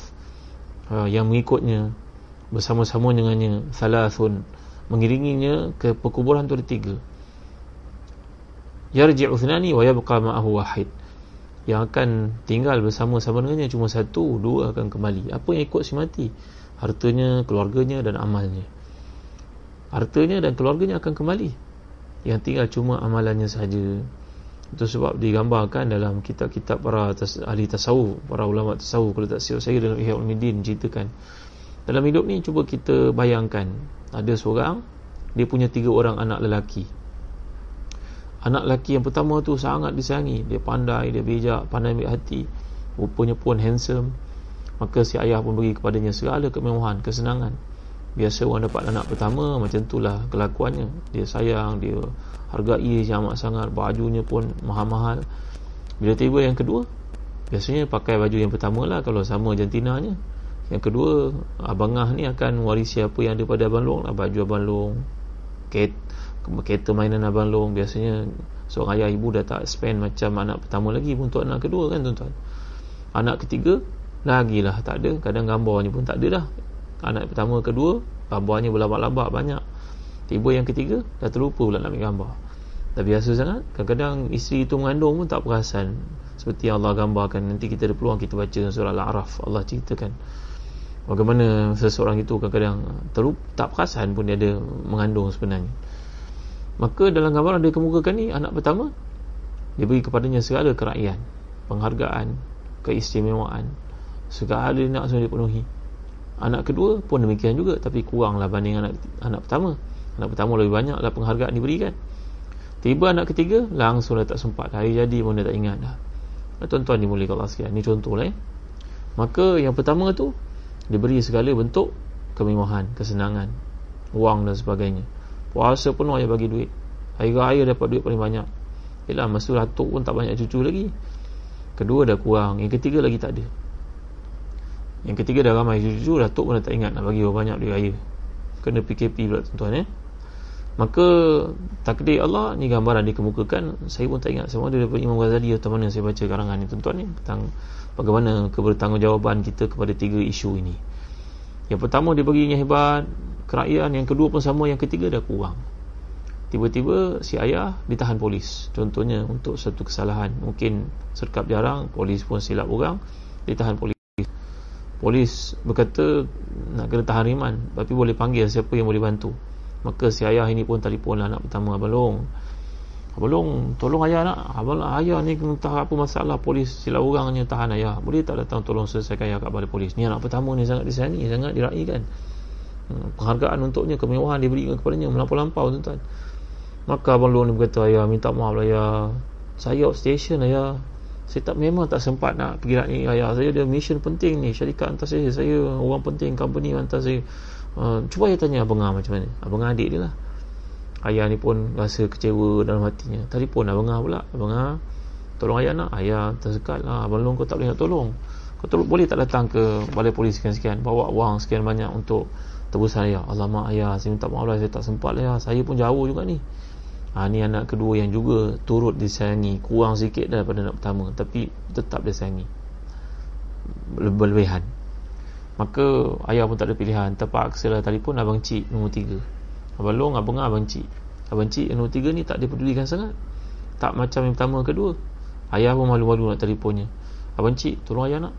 uh, yang mengikutnya bersama-sama dengannya salasun, mengiringinya ke perkuburan tu ada tiga. Yarji'u ithnani wa yabqa ma'ahu wahid. Yang akan tinggal bersama-sama dengannya cuma satu, dua akan kembali. Apa yang ikut si mati? Hartanya, keluarganya dan amalnya. Hartanya dan keluarganya akan kembali. Yang tinggal cuma amalannya sahaja. Itu sebab digambarkan dalam kitab-kitab para ahli tasawuf, para ulama tasawuf. Kalau tak silap saya dalam Ihya Ulumuddin ceritakan, dalam hidup ni cuba kita bayangkan, ada seorang, dia punya tiga orang anak lelaki. Anak lelaki yang pertama tu sangat disayangi, dia pandai, dia bijak, pandai ambil hati, rupanya pun handsome. Maka si ayah pun beri kepadanya segala kemewahan, kesenangan. Biasa orang dapat anak pertama, macam itulah kelakuannya. Dia sayang, dia hargai amat sangat, bajunya pun mahal-mahal. Bila tiba yang kedua, biasanya pakai baju yang pertama lah kalau sama jantinanya. Yang kedua, abangah ni akan warisi apa yang ada pada abang long lah. Baju abang long, kereta mainan abang long. Biasanya seorang ayah ibu dah tak spend macam anak pertama lagi untuk anak kedua kan tuan-tuan. Anak ketiga lagilah tak ada, kadang gambarnya pun tak ada dah. Anak pertama, kedua, gambarnya berlabak-labak banyak. Tiba yang ketiga, dah terlupa pula nak ambil gambar. Dah biasa sangat. Kadang-kadang isteri itu mengandung pun tak perasan. Seperti Allah gambarkan, nanti kita ada peluang kita baca surah Al-A'raf. Allah ceritakan bagaimana seseorang itu kadang-kadang terlupa, tak perasan pun dia ada mengandung sebenarnya. Maka dalam gambaran dia kemukakan ni, anak pertama, dia beri kepadanya segala kerakyaan, penghargaan, keistimewaan, segala dia nak semua dipenuhi. Anak kedua pun demikian juga, tapi kuranglah banding anak, anak pertama. Anak pertama lebih banyaklah penghargaan diberikan. Tiba anak ketiga, langsung dah tak sempat, hari jadi pun dah tak ingat dah. Tuan-tuan dimuliakan Allah sekalian, ni contohlah ya. Maka yang pertama tu diberi segala bentuk kemewahan, kesenangan, wang dan sebagainya. Puasa penuh ayah bagi duit, hari raya dapat duit paling banyak. Yelah masa datuk pun tak banyak cucu lagi. Kedua dah kurang, yang ketiga lagi tak ada. Yang ketiga dah ramai cucu, datuk pun dah tak ingat nak bagi orang banyak duit raya. Kena P K P pula tuan-tuan eh. Maka takdir Allah ni gambaran dikemukakan. Saya pun tak ingat semua daripada Imam Ghazali atau mana saya baca karangan ni tuan-tuan ni, tentang bagaimana kebertanggungjawaban kita kepada tiga isu ini. Yang pertama dia bagi yang hebat, kerakyaan. Yang kedua pun sama, yang ketiga dah kurang. Tiba-tiba si ayah ditahan polis, contohnya untuk satu kesalahan, mungkin serkap jarang, polis pun silap orang, ditahan polis. Polis berkata nak kena tahriman, tapi boleh panggil siapa yang boleh bantu. Maka si ayah ini pun telefonlah anak pertama, Abang Long, Abang Long, tolong ayah nak, Abang ayah ni entah apa masalah polis silap orangnya tahan ayah, boleh tak datang tolong selesaikan ayah kat balai polis. Ni anak pertama ni sangat disayani, sangat diraikan, penghargaan untuknya, kemewahan diberikan kepadanya melampau-lampau, tuan-tuan. Maka Abang Long ni berkata, ayah minta maaf lah ayah, saya off station ayah, saya tak, memang tak sempat nak pergi nak ni ayah, saya ada mission penting ni, syarikat hantar saya, saya orang penting, company hantar saya. Uh, cuba ayah tanya abang Ngah macam mana, abang Ngah adik dia lah. Ayah ni pun rasa kecewa dalam hatinya, telefon abang Ngah pula, abang Ngah tolong ayah nak, ayah tersekat lah, Abang Long kau tak boleh nak tolong, kau tolong, boleh tak datang ke balai polis sekian-sekian, bawa wang sekian banyak untuk tebusan ayah. Alamak ayah, saya minta maaf lah, saya tak sempat lah ayah, saya pun jauh juga ni. Ha, ni anak kedua yang juga turut disayangi, kurang sikit daripada anak pertama, tapi tetap disayangi berlebihan. Maka ayah pun tak ada pilihan, terpaksa lah telefon abang cik nombor tiga, Abang Long, abang abang cik abang cik nombor tiga ni tak dipedulikan sangat, tak macam yang pertama kedua. Ayah pun malu-malu nak telefonnya, abang cik tolong ayah nak,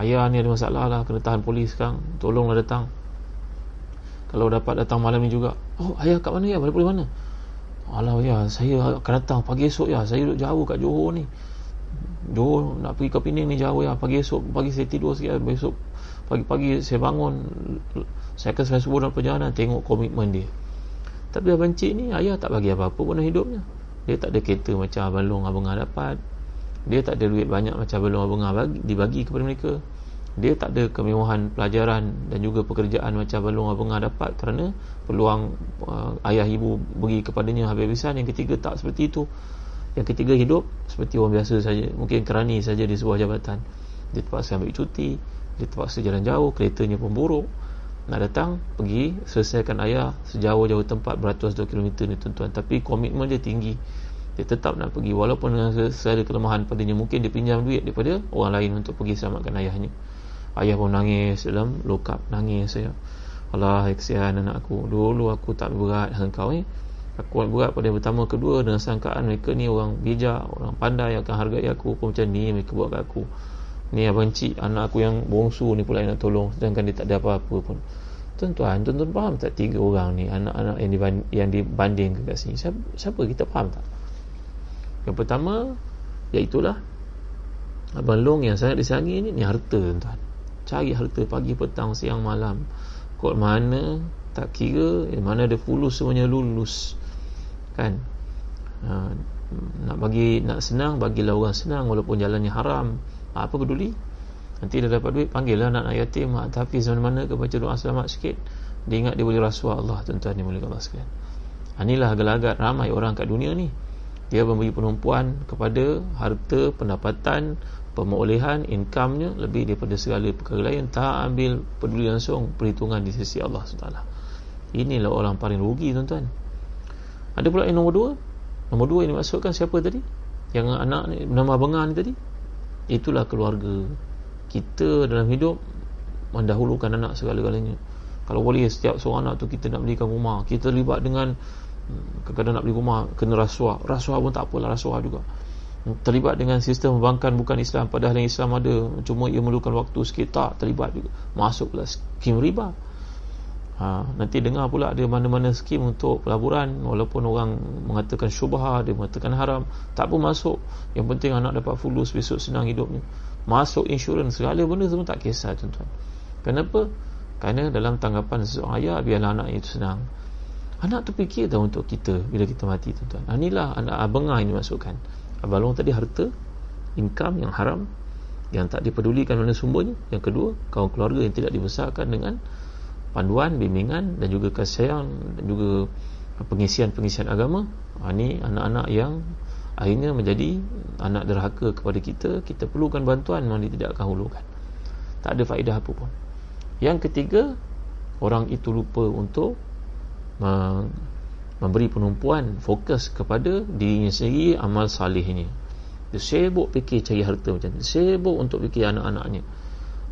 ayah ni ada masalah lah, kena tahan polis sekarang, tolonglah datang, kalau dapat datang malam ni juga. Oh ayah kat mana ya, balik polis mana? Alah ya, saya akan datang pagi esok ya, saya duduk jauh kat Johor ni, Johor nak pergi ke Pening ni jauh ya, pagi esok, pagi saya tidur sikit, besok pagi-pagi saya bangun, saya akan selesai subuh dalam perjalanan. Tengok komitmen dia. Tapi abang cik ni, ayah tak bagi apa-apa pun dalam hidupnya. Dia tak ada kereta macam Abang Long, Abang Ngah dapat, dia tak ada duit banyak macam Abang Long, Abang Ngah bagi, dibagi kepada mereka. Dia tak ada kemewahan pelajaran dan juga pekerjaan macam Abang Long, Abang Ngah dapat, kerana peluang uh, ayah ibu beri kepadanya habis-habisan. Yang ketiga tak seperti itu. Yang ketiga hidup seperti orang biasa saja, mungkin kerani saja di sebuah jabatan. Dia terpaksa ambil cuti, dia terpaksa jalan jauh, keretanya pun buruk, nak datang, pergi, selesaikan ayah sejauh-jauh tempat beratus-ratus kilometer ni, tuan-tuan. Tapi komitmen dia tinggi, dia tetap nak pergi walaupun dengan segala kelemahan padanya. Mungkin dia pinjam duit daripada orang lain untuk pergi selamatkan ayahnya. Ayah pun nangis dalam lokap, nangis saya. Alah, kesian anak aku, dulu aku tak berat dengan kau ni. Aku berat pada yang pertama kedua dengan sangkaan mereka ni orang bijak, orang pandai, akan hargai aku. Aku macam ni mereka buat kat aku. Ni abang cik, anak aku yang bongsu ni pula yang nak tolong, sedangkan dia tak ada apa-apa pun. Tuan-tuan, tuan-tuan faham tak tiga orang ni, anak-anak yang dibanding, yang dibanding kat sini? Siapa, siapa kita faham tak? Yang pertama, iaitulah Abang Long yang sangat disayangi ni, ni harta, tuan-tuan. Cari harta pagi, petang, siang, malam, kot mana tak kira, eh, mana ada fulus semuanya lulus kan. Ha, nak bagi, nak senang, bagilah orang senang walaupun jalannya haram, ha, apa peduli, nanti dah dapat duit panggillah anak yatim, mak hafiz mana-mana ke, baca doa selamat sikit, dia ingat dia boleh rasuah Allah. Tuan-tuan dimuliakan Allah sekalian, inilah gelagat ramai orang kat dunia ni. Dia memberi penumpuan kepada harta, pendapatan, pemolehan, income-nya lebih daripada segala perkara lain, tak ambil peduli langsung perhitungan di sisi Allah subhanahu wa taala. Inilah orang paling rugi, tuan-tuan. Ada pula yang nombor dua. Nombor dua ini maksudkan siapa tadi? Yang anak ni, nama bengar ni tadi. Itulah keluarga. Kita dalam hidup mendahulukan anak segala-galanya. Kalau boleh setiap seorang anak tu kita nak belikan rumah, kita libat dengan, kadang-kadang nak beli rumah kena rasuah, rasuah pun tak apalah, rasuah juga, terlibat dengan sistem perbankan bukan Islam, padahal yang Islam ada, cuma ia memerlukan waktu sikit, tak terlibat juga, masuklah skim riba. Ha, nanti dengar pula ada mana-mana skim untuk pelaburan, walaupun orang mengatakan syubha, dia mengatakan haram, tak pun masuk, yang penting anak dapat fulus, besok senang hidupnya. Masuk insurans, segala benda semua tak kisah, tuan-tuan. Kenapa? Kerana dalam tanggapan seorang ayah, biarlah anak itu senang. Anak tu fikir dah untuk kita bila kita mati, tuan-tuan. Inilah anak Abang Ngah ini masukkan. Abang Long tadi harta, income yang haram, yang tak dipedulikan mana sumbernya. Yang kedua, kawan keluarga yang tidak dibesarkan dengan panduan, bimbingan dan juga kasih sayang dan juga pengisian-pengisian agama. Ha, ini anak-anak yang akhirnya menjadi anak derhaka kepada kita. Kita perlukan bantuan, memang dia tidak akan hulurkan, tak ada faedah apa pun. Yang ketiga, orang itu lupa untuk uh, memberi penumpuan fokus kepada dirinya sendiri, amal salihnya. Dia sibuk fikir cari harta macam tu, sibuk untuk fikir anak-anaknya,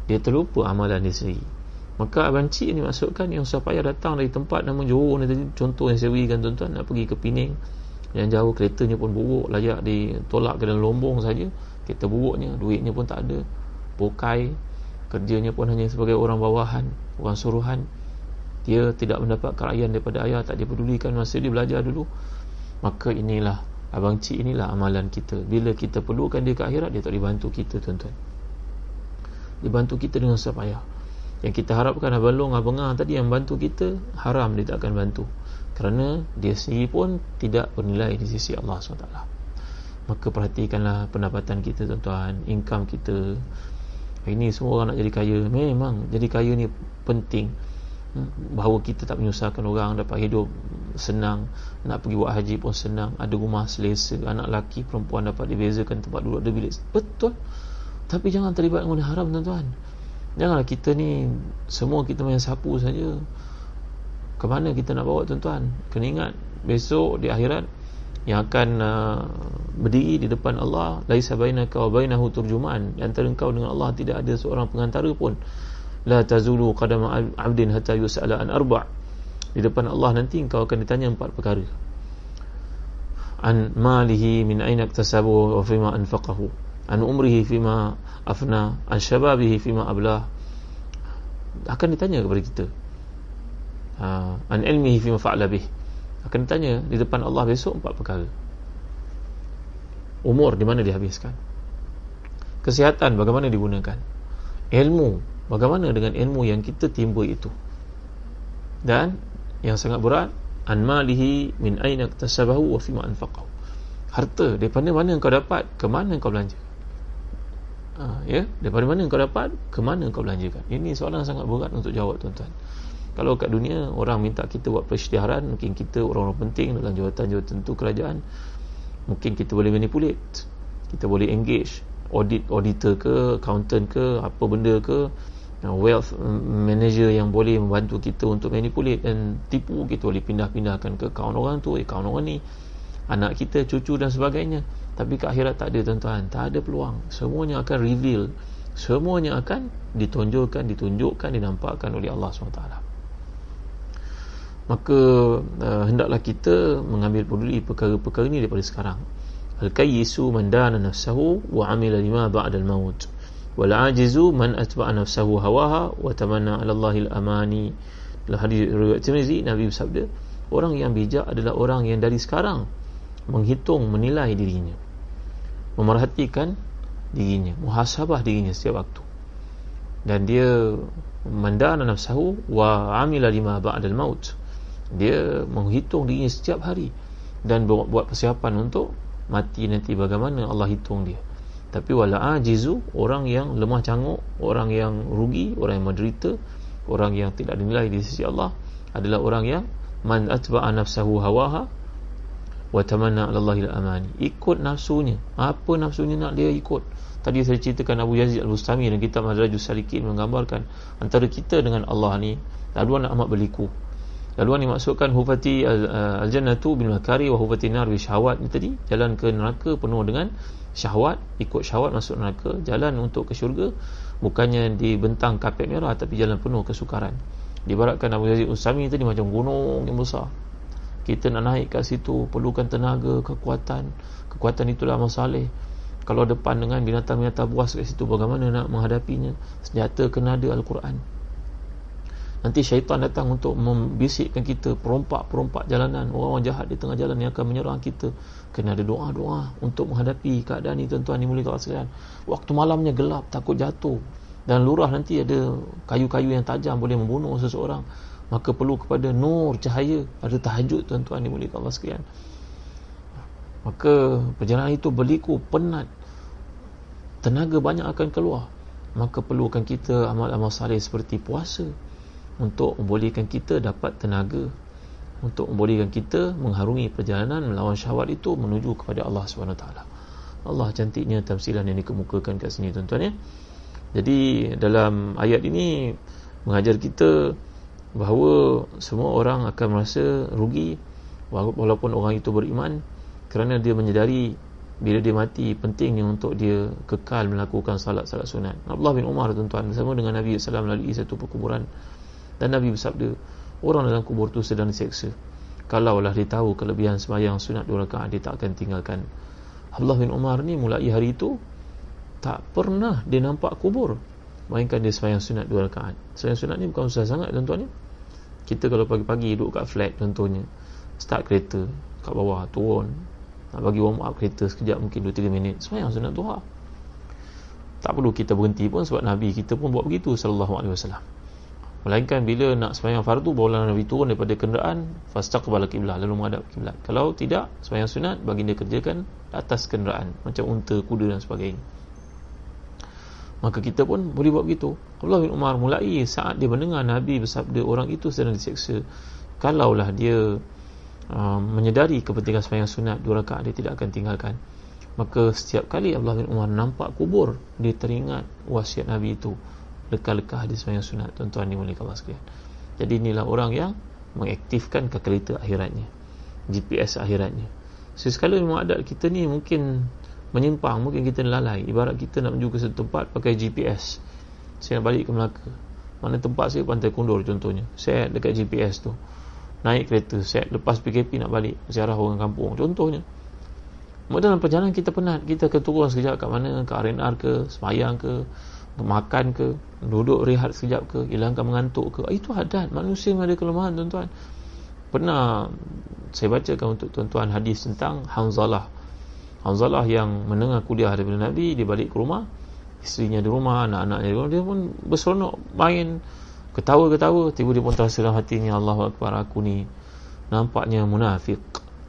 dia terlupa amalan dia sendiri. Maka abang cik ni maksudkan yang susah payah datang dari tempat nama Johor ni tadi, contoh yang saya berikan, tuan-tuan, nak pergi ke Pening yang jauh, keretanya pun buruk, layak ditolak ke dalam lombong saja, kereta buruknya, duitnya pun tak ada, pokai, kerjanya pun hanya sebagai orang bawahan, orang suruhan. Dia tidak mendapat kerayaan daripada ayah, tak dipedulikan masa dia belajar dulu. Maka inilah abang cik, inilah amalan kita. Bila kita perlukan dia ke akhirat, dia tak dibantu kita, tuan-tuan. Dibantu kita dengan susah payah. Yang kita harapkan abang long, abang ah tadi yang bantu kita, haram dia tak akan bantu, kerana dia sendiri pun tidak bernilai di sisi Allah subhanahu wa taala. Maka perhatikanlah pendapatan kita, tuan-tuan, income kita. Ini semua orang nak jadi kaya. Memang jadi kaya ni penting, bahawa kita tak menyusahkan orang, dapat hidup senang, nak pergi buat haji pun senang, ada rumah selesa, anak lelaki perempuan dapat dibezakan tempat duduk, ada bilik, betul. Tapi jangan terlibat dengan haram, tuan-tuan. Janganlah kita ni semua kita main sapu saja. Kemana kita nak bawa, tuan-tuan? Kena ingat, besok di akhirat yang akan uh, berdiri di depan Allah, laisa bainaka wa bainahu turjuman, antara engkau dengan Allah tidak ada seorang pengantara pun. La tazulu qadama 'abdin hatta yus'ala an arba'. Di depan Allah nanti engkau akan ditanya empat perkara. An malihi min aina iktasabahu wa fima anfaqahu, an umrihi fima afna, an shababihi fima ablah. Akan ditanya kepada kita. Ha, an ilmihi fima fa'ala bih. Akan ditanya di depan Allah besok empat perkara. Umur di mana dihabiskan? Kesihatan bagaimana digunakan? Ilmu, bagaimana dengan ilmu yang kita timba itu? Dan yang sangat berat, an malihi min aina iktasabahu wa fima anfaqahu. Harta, daripada mana engkau dapat, ke mana engkau belanja? Ha, ya, daripada mana engkau dapat, ke mana engkau belanjakan? Ini soalan sangat berat untuk jawab, tuan-tuan. Kalau kat dunia orang minta kita buat perisytiharan, mungkin kita orang-orang penting dalam jawatan-jawatan tentu kerajaan, mungkin kita boleh manipulate, kita boleh engage audit, auditor ke, accountant ke, apa benda ke, wealth manager yang boleh membantu kita untuk manipulate dan tipu. Kita boleh pindah-pindahkan ke akaun orang tu, akaun orang ni, anak kita, cucu dan sebagainya. Tapi ke akhirat tak ada, tuan-tuan, tak ada peluang. Semuanya akan reveal, semuanya akan ditonjolkan, ditunjukkan, dinampakkan oleh Allah subhanahu wa taala. Maka uh, hendaklah kita mengambil peduli perkara-perkara ini daripada sekarang. Al-kayyisu man dana nafsahu wa amila lima ba'dal maut, wal-ajizu man atba'a nafsahu hawaha wa tamanna 'ala Allahil amani. Dalam hadis riwayat Tirmizi, Nabi bersabda, orang yang bijak adalah orang yang dari sekarang menghitung, menilai dirinya, memerhatikan dirinya, muhasabah dirinya setiap waktu, dan dia mandana nafsahu wa 'amila lima ba'dal maut. Dia menghitung dirinya setiap hari dan buat persiapan untuk mati nanti, bagaimana Allah hitung dia. Tapi wala ajizu, orang yang lemah canguk, orang yang rugi, orang yang menderita, orang yang tidak dinilai di sisi Allah adalah orang yang man atba'a nafsahu hawaha wa tamanna 'ala Allahil amani. Ikut nafsunya, apa nafsunya nak dia ikut. Tadi saya ceritakan Abu Yazid al-Bustami dan kitab Madarij as-Salikin menggambarkan antara kita dengan Allah ni laluan amat berliku. Laluan dimaksudkan hufati al-jannatu bil makari wa hufati nar bi syahwat. Ini tadi jalan ke neraka penuh dengan syahwat, ikut syahwat masuk neraka. Jalan untuk ke syurga bukannya dibentang kapet merah, tapi jalan penuh kesukaran. Diibaratkan Abu Yazid Usami tadi macam gunung yang besar. Kita nak naik kat situ perlukan tenaga, kekuatan. Kekuatan itulah amal soleh. Kalau depan dengan binatang-binatang buas kat situ, bagaimana nak menghadapinya? Senjata kena ada, Al-Quran. Nanti syaitan datang untuk membisikkan kita, perompak-perompak jalanan, orang-orang jahat di tengah jalan yang akan menyerang kita. Kena ada doa-doa untuk menghadapi keadaan ni, tuan-tuan, ni mulia kawan sekalian. Waktu malamnya gelap, takut jatuh, dan lurah nanti ada kayu-kayu yang tajam boleh membunuh seseorang. Maka perlu kepada nur, cahaya, ada tahajud, tuan-tuan, ni mulia kawan sekalian. Maka perjalanan itu berliku, penat, tenaga banyak akan keluar. Maka perlukan kita amal-amal salih seperti puasa untuk membolehkan kita dapat tenaga, untuk membolehkan kita mengharungi perjalanan melawan syahwat itu menuju kepada Allah subhanahu wa taala. Allah cantiknya tafsiran yang dikemukakan kat sini, tuan-tuan, ya. Jadi dalam ayat ini mengajar kita bahawa semua orang akan merasa rugi walaupun orang itu beriman, kerana dia menyedari bila dia mati pentingnya untuk dia kekal melakukan salat-salat sunat. Abdullah bin Umar, tuan-tuan, bersama dengan Nabi sallallahu alaihi wasallam melalui satu perkuburan, dan Nabi bersabda, orang dalam kubur tu sedang diseksa. Kalaulah dia tahu kelebihan sembahyang sunat dua rakaat, dia tak akan tinggalkan. Abdullah bin Umar ni mulai hari itu tak pernah dia nampak kubur. Mainkan dia sembahyang sunat dua rakaat. Sembahyang sunat ni bukan susah sangat tuan-tuan ya. Kita kalau pagi-pagi duduk kat flat contohnya, start kereta kat bawah, turun, nak bagi warm up kereta sekejap mungkin dua tiga minit, sembahyang sunat duha. Tak perlu kita berhenti pun sebab Nabi kita pun buat begitu sallallahu alaihi wasallam. Melainkan bila nak sembahyang fardu, barulah Nabi turun daripada kenderaan, fastaqbala qiblah, lalu menghadap kiblat. Kalau tidak sembahyang sunat, baginda kerjakan atas kenderaan macam unta, kuda dan sebagainya. Maka kita pun boleh buat begitu. Abdullah bin Umar mulai saat dia mendengar Nabi bersabda orang itu sedang diseksa, kalaulah dia uh, menyedari kepentingan sembahyang sunat dua rakaat, dia tidak akan tinggalkan. Maka setiap kali Abdullah bin Umar nampak kubur, dia teringat wasiat Nabi itu, lekah-lekah dia sembahyang sunat. Tuan-tuan dimulakan Allah sekalian. Jadi inilah orang yang mengaktifkan kalkulator akhiratnya, G P S akhiratnya. Sesekala memang adat kita ni mungkin menyimpang, mungkin kita lalai. Ibarat kita nak menuju ke satu tempat pakai G P S. Saya nak balik ke Melaka, mana tempat saya, Pantai Kundur contohnya, set dekat G P S tu. Naik kereta, set lepas P K P nak balik, ziarah orang kampung contohnya. Dalam perjalanan kita penat, kita akan turun sekejap kat mana, kat R N R ke, semayang ke, makan ke, duduk rehat sekejap ke, hilangkan mengantuk ke. Itu adat manusia yang ada kelemahan tuan-tuan. Pernah saya bacakan untuk tuan-tuan hadis tentang Hamzalah. Hamzalah yang mendengar kuliah daripada Nabi, dia balik ke rumah, isterinya di rumah, anak-anaknya di rumah, dia pun berseronok main, ketawa-ketawa. Tiba dia pun terasa dalam hatinya, Allahu Akbar, aku ni nampaknya munafik.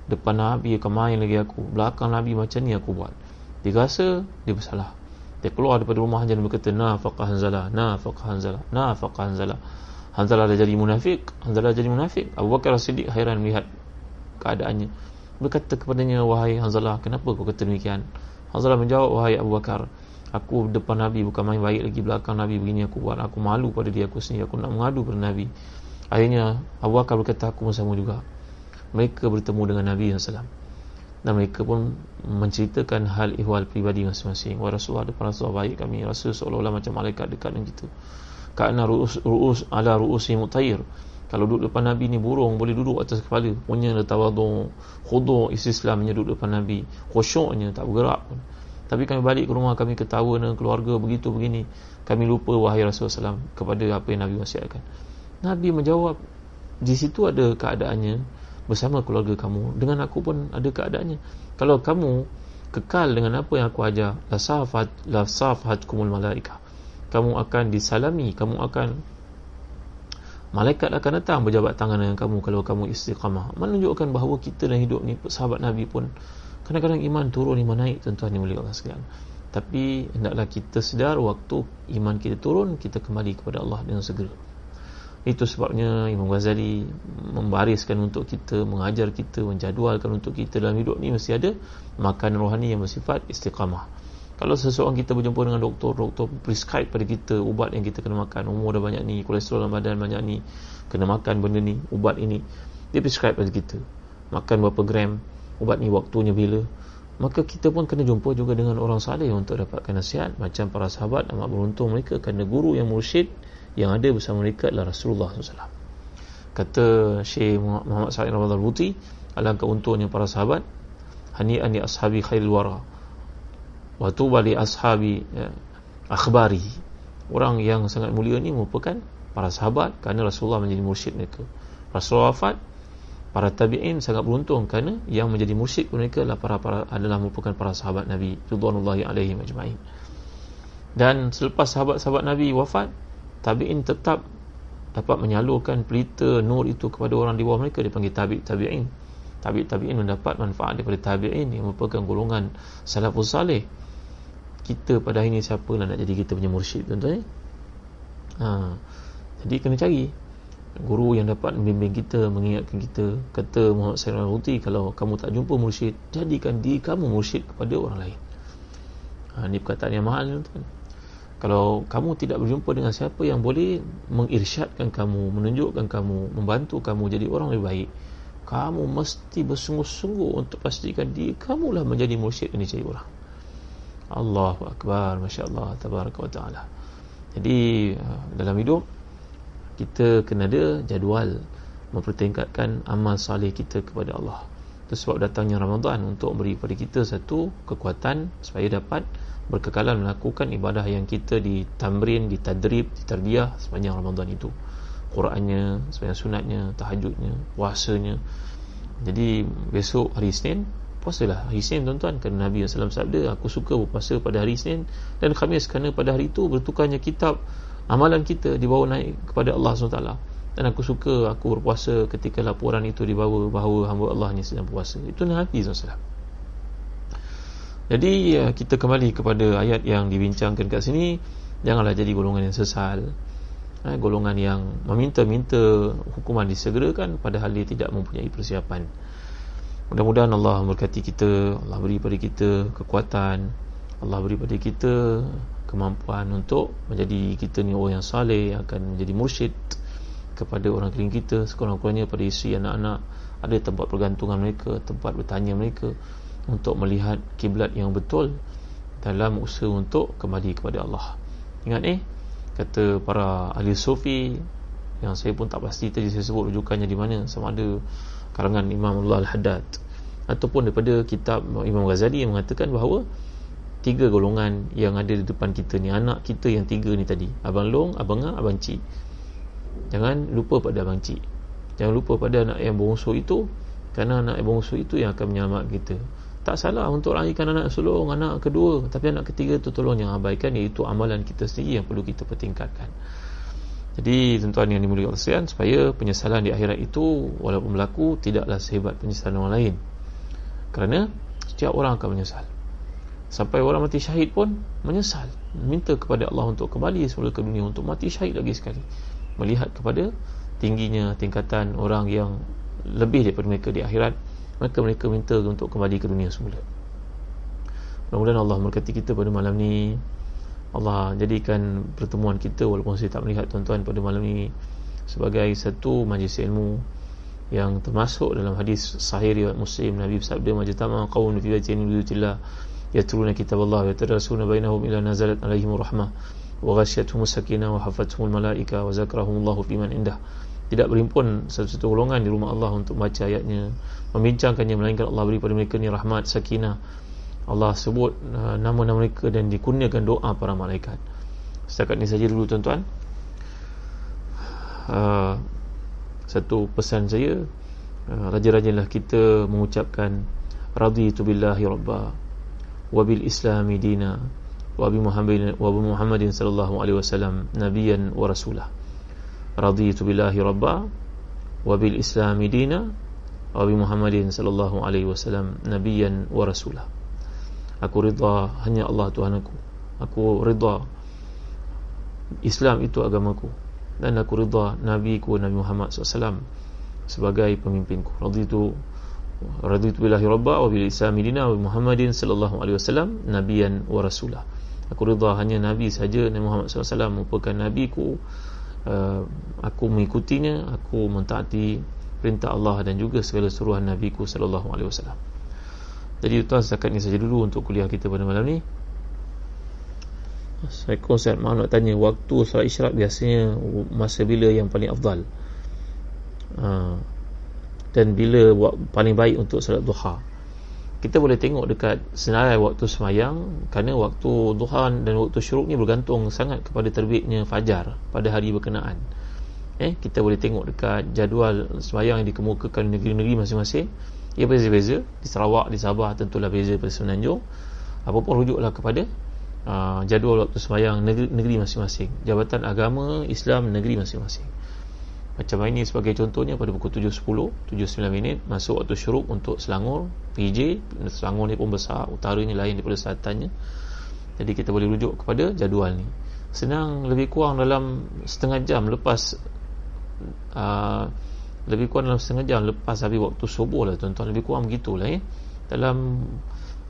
Depan Nabi akan main lagi aku, belakang Nabi macam ni aku buat. Dia rasa dia bersalah, dia keluar daripada rumah dan berkata, nafaqah Hamzalah, nafaqah Hamzalah, nafaqah Hamzalah. Hamzalah dah jadi munafik, Hamzalah jadi munafik. Abu Bakar As-Siddiq hairan melihat keadaannya, berkata kepadanya, wahai Hamzalah, kenapa kau kata demikian? Hamzalah menjawab, wahai Abu Bakar, aku depan Nabi bukan main baik lagi, belakang Nabi begini aku buat, aku malu pada diri aku sendiri, aku nak mengadu kepada Nabi. Akhirnya Abu Bakar berkata, aku bersama juga. Mereka bertemu dengan Nabi sallallahu alaihi wasallam dan mereka pun menceritakan hal ihwal peribadi masing-masing. Wahai Rasulullah, depan Rasulullah baik kami rasa seolah-olah macam malaikat dekat dengan kita, ka'ana ru'us, ru'us ala ru'usi mutayir. Kalau duduk depan Nabi ni burung boleh duduk atas kepala. Punya ada tawaduk, khudu, istislamnya duduk depan Nabi, khusyuknya tak bergerak pun. Tapi kami balik ke rumah, kami ketawa dengan keluarga begitu begini, kami lupa wahai Rasulullah sallallahu alaihi wasallam kepada apa yang Nabi wasiatkan. Nabi menjawab, di situ ada keadaannya bersama keluarga kamu, dengan aku pun ada keadaannya. Kalau kamu kekal dengan apa yang aku ajar, lasafat lasafhatkumul malaikah, kamu akan disalami, kamu akan, malaikat akan datang berjabat tangan dengan kamu kalau kamu istiqamah. Menunjukkan bahawa kita dalam hidup ni, sahabat Nabi pun kadang-kadang iman turun, iman naik tuan-tuan ni boleh Allah sekalian. Tapi hendaklah kita sedar waktu iman kita turun, kita kembali kepada Allah dengan segera. Itu sebabnya Imam Ghazali membariskan untuk kita, mengajar kita, menjadualkan untuk kita dalam hidup ni mesti ada makan rohani yang bersifat istiqamah. Kalau seseorang kita berjumpa dengan doktor, doktor prescribe pada kita ubat yang kita kena makan, umur dah banyak ni, kolesterol dalam badan banyak ni, kena makan benda ni, ubat ini. Dia prescribe pada kita, makan berapa gram, ubat ni waktunya bila. Maka kita pun kena jumpa juga dengan orang saleh untuk dapatkan nasihat. Macam para sahabat amat beruntung mereka kerana guru yang mursyid yang ada bersama mereka adalah Rasulullah sallallahu alaihi wasallam. Kata Syir Muhammad Salim al-Bouti, alangkah untungnya para sahabat, hani'an li ashabi khairil wara wa tuba li ashabi akhbari. Orang yang sangat mulia ni merupakan para sahabat kerana Rasulullah menjadi mursyid mereka. Rasulullah wafat, para tabi'in sangat beruntung kerana yang menjadi mursyid mereka adalah para, para adalah merupakan para sahabat Nabi radhiyallahu alaihim ajmain. Dan selepas sahabat-sahabat Nabi wafat, tabi'in tetap dapat menyalurkan pelita nur itu kepada orang di bawah mereka, dipanggil tabi' tabi'in. Tabi' tabi'in mendapat manfaat daripada tabi'in yang merupakan golongan salafus salih. Kita pada hari ni siapalah nak jadi kita punya mursyid tuan-tuan eh? ha. Jadi kena cari guru yang dapat membimbing kita, mengingatkan kita. Kata Muhammad Salim al-Bouti, kalau kamu tak jumpa mursyid, jadikan diri kamu mursyid kepada orang lain. ha, Ini perkataan yang mahal tuan-tuan. Kalau kamu tidak berjumpa dengan siapa yang boleh mengirsyadkan kamu, menunjukkan kamu, membantu kamu jadi orang lebih baik, kamu mesti bersungguh-sungguh untuk pastikan diri kamulah menjadi mursyid yang dicari orang. Allahu Akbar, Masya Allah, Tabaraka wa Ta'ala. Jadi dalam hidup kita kena ada jadual mempertingkatkan amal soleh kita kepada Allah. Itu sebab datangnya Ramadan untuk beri kepada kita satu kekuatan supaya dapat berkekalan melakukan ibadah yang kita ditamrin, ditadrib, diterbiah sepanjang Ramadan itu, Qurannya, sepanjang sunatnya, tahajudnya, puasanya. Jadi besok hari Isnin, puasalah hari Isnin tuan-tuan, kerana Nabi sallallahu alaihi wasallam sabda, aku suka berpuasa pada hari Isnin dan Khamis kerana pada hari itu bertukarnya kitab amalan kita dibawa naik kepada Allah subhanahu wa taala, dan aku suka aku berpuasa ketika laporan itu dibawa bahawa hamba Allah ni sedang berpuasa. Itu Nabi sallallahu alaihi wasallam. Jadi kita kembali kepada ayat yang dibincangkan kat sini, janganlah jadi golongan yang sesal, golongan yang meminta-minta hukuman disegerakan padahal dia tidak mempunyai persiapan. Mudah-mudahan Allah memberkati kita, Allah beri pada kita kekuatan, Allah beri pada kita kemampuan untuk menjadi kita ni orang yang saleh, akan menjadi mursyid kepada orang kering kita, sekurang-kurangnya pada isteri, anak-anak, ada tempat pergantungan mereka, tempat bertanya mereka untuk melihat kiblat yang betul dalam usaha untuk kembali kepada Allah. Ingat ni eh? kata para ahli sufi yang saya pun tak pasti tadi saya sebut rujukannya di mana, sama ada karangan Imam Abdullah Al-Hadad ataupun daripada kitab Imam Ghazali, yang mengatakan bahawa tiga golongan yang ada di depan kita ni, anak kita yang tiga ni tadi, Abang Long, Abang A, Abang Cik. Jangan lupa pada Abang Cik, jangan lupa pada anak yang bongsu itu, kerana anak yang bongsu itu yang akan menyelamat kita. Tak salah untuk raikan anak sulung, anak kedua, tapi anak ketiga tu tolong jangan abaikan, iaitu amalan kita sendiri yang perlu kita pertingkatkan. Jadi tuan-tuan yang dimuliakan Allah, supaya penyesalan di akhirat itu walaupun berlaku tidaklah sehebat penyesalan orang lain, kerana setiap orang akan menyesal. Sampai orang mati syahid pun menyesal, minta kepada Allah untuk kembali semula ke dunia, untuk mati syahid lagi sekali, melihat kepada tingginya tingkatan orang yang lebih daripada mereka di akhirat, maka mereka minta untuk kembali ke dunia semula. Mudah-mudahan Allah memberkati kita pada malam ni. Allah jadikan pertemuan kita, walaupun saya tak melihat tuan-tuan pada malam ini, sebagai satu majlis ilmu yang termasuk dalam hadis sahih riwayat Muslim. Nabi bersabda, majtama qaumun fi baitin lillahi yatruna kitaballah wa yatarasuna bainahum ila nazalat alaihim rahmah wa ghasyatuhum sakinah wa hafathum malaika wa zakrahumullahu fi man indah. Tidak berhimpun satu-satu golongan di rumah Allah untuk baca ayatnya, membincangkannya, melainkan Allah beri pada mereka ni rahmat, sakinah. Allah sebut uh, nama-nama mereka dan dikurniakan doa para malaikat. Setakat ni saja dulu tuan-tuan. Uh, satu pesan saya, uh, rajin-rajinlah kita mengucapkan raditu billahi rabba wa bil islami dina wa bi Muhammadin wa bi Muhammadin sallallahu alaihi wasallam nabiyan wa rasulah. Raditu billahi rabba wa bil islami dina wa bi Muhammadin sallallahu alaihi wasallam nabiyan wa rasulah. Aku rida hanya Allah Tuhan aku. Aku rida Islam itu agamaku, dan aku rida Nabi ku Nabi Muhammad sallallahu alaihi wasallam sebagai pemimpinku. Raditu Raditu billahi rabba wa bil islami dina wa Muhammadin sallallahu alaihi wasallam nabiyan wa rasulah. Aku rida hanya Nabi saja, Nabi Muhammad sallallahu alaihi wasallam merupakan nabiku. Uh, aku mengikutinya, aku mentaati perintah Allah dan juga segala suruhan nabiku sallallahu alaihi wasallam. Jadi tuan, setakat ini saja dulu untuk kuliah kita pada malam ni. Saya kongsi, maaf nak tanya, waktu solat isyarat biasanya masa bila yang paling afdal, ha, dan bila paling baik untuk solat duha? Kita boleh tengok dekat senarai waktu semayang, kerana waktu duha dan waktu syuruk ni bergantung sangat kepada terbitnya fajar pada hari berkenaan. Eh, kita boleh tengok dekat jadual semayang yang dikemukakan negeri-negeri masing-masing. Ia beza-beza. Di Sarawak, di Sabah tentulah beza pada Semenanjung. Apapun rujuklah kepada uh, jadual waktu sembahyang negeri, negeri masing-masing, Jabatan Agama Islam negeri masing-masing. Macam ini sebagai contohnya, pada pukul tujuh sepuluh, tujuh sembilan minit masuk waktu syuruk untuk Selangor, P J. Selangor ni pun besar, utaranya lain daripada selatannya, jadi kita boleh rujuk kepada jadual ni. Senang, lebih kurang dalam setengah jam lepas uh, lebih kurang dalam setengah jam lepas habis waktu subuh lah tuan-tuan, lebih kurang begitulah eh. Dalam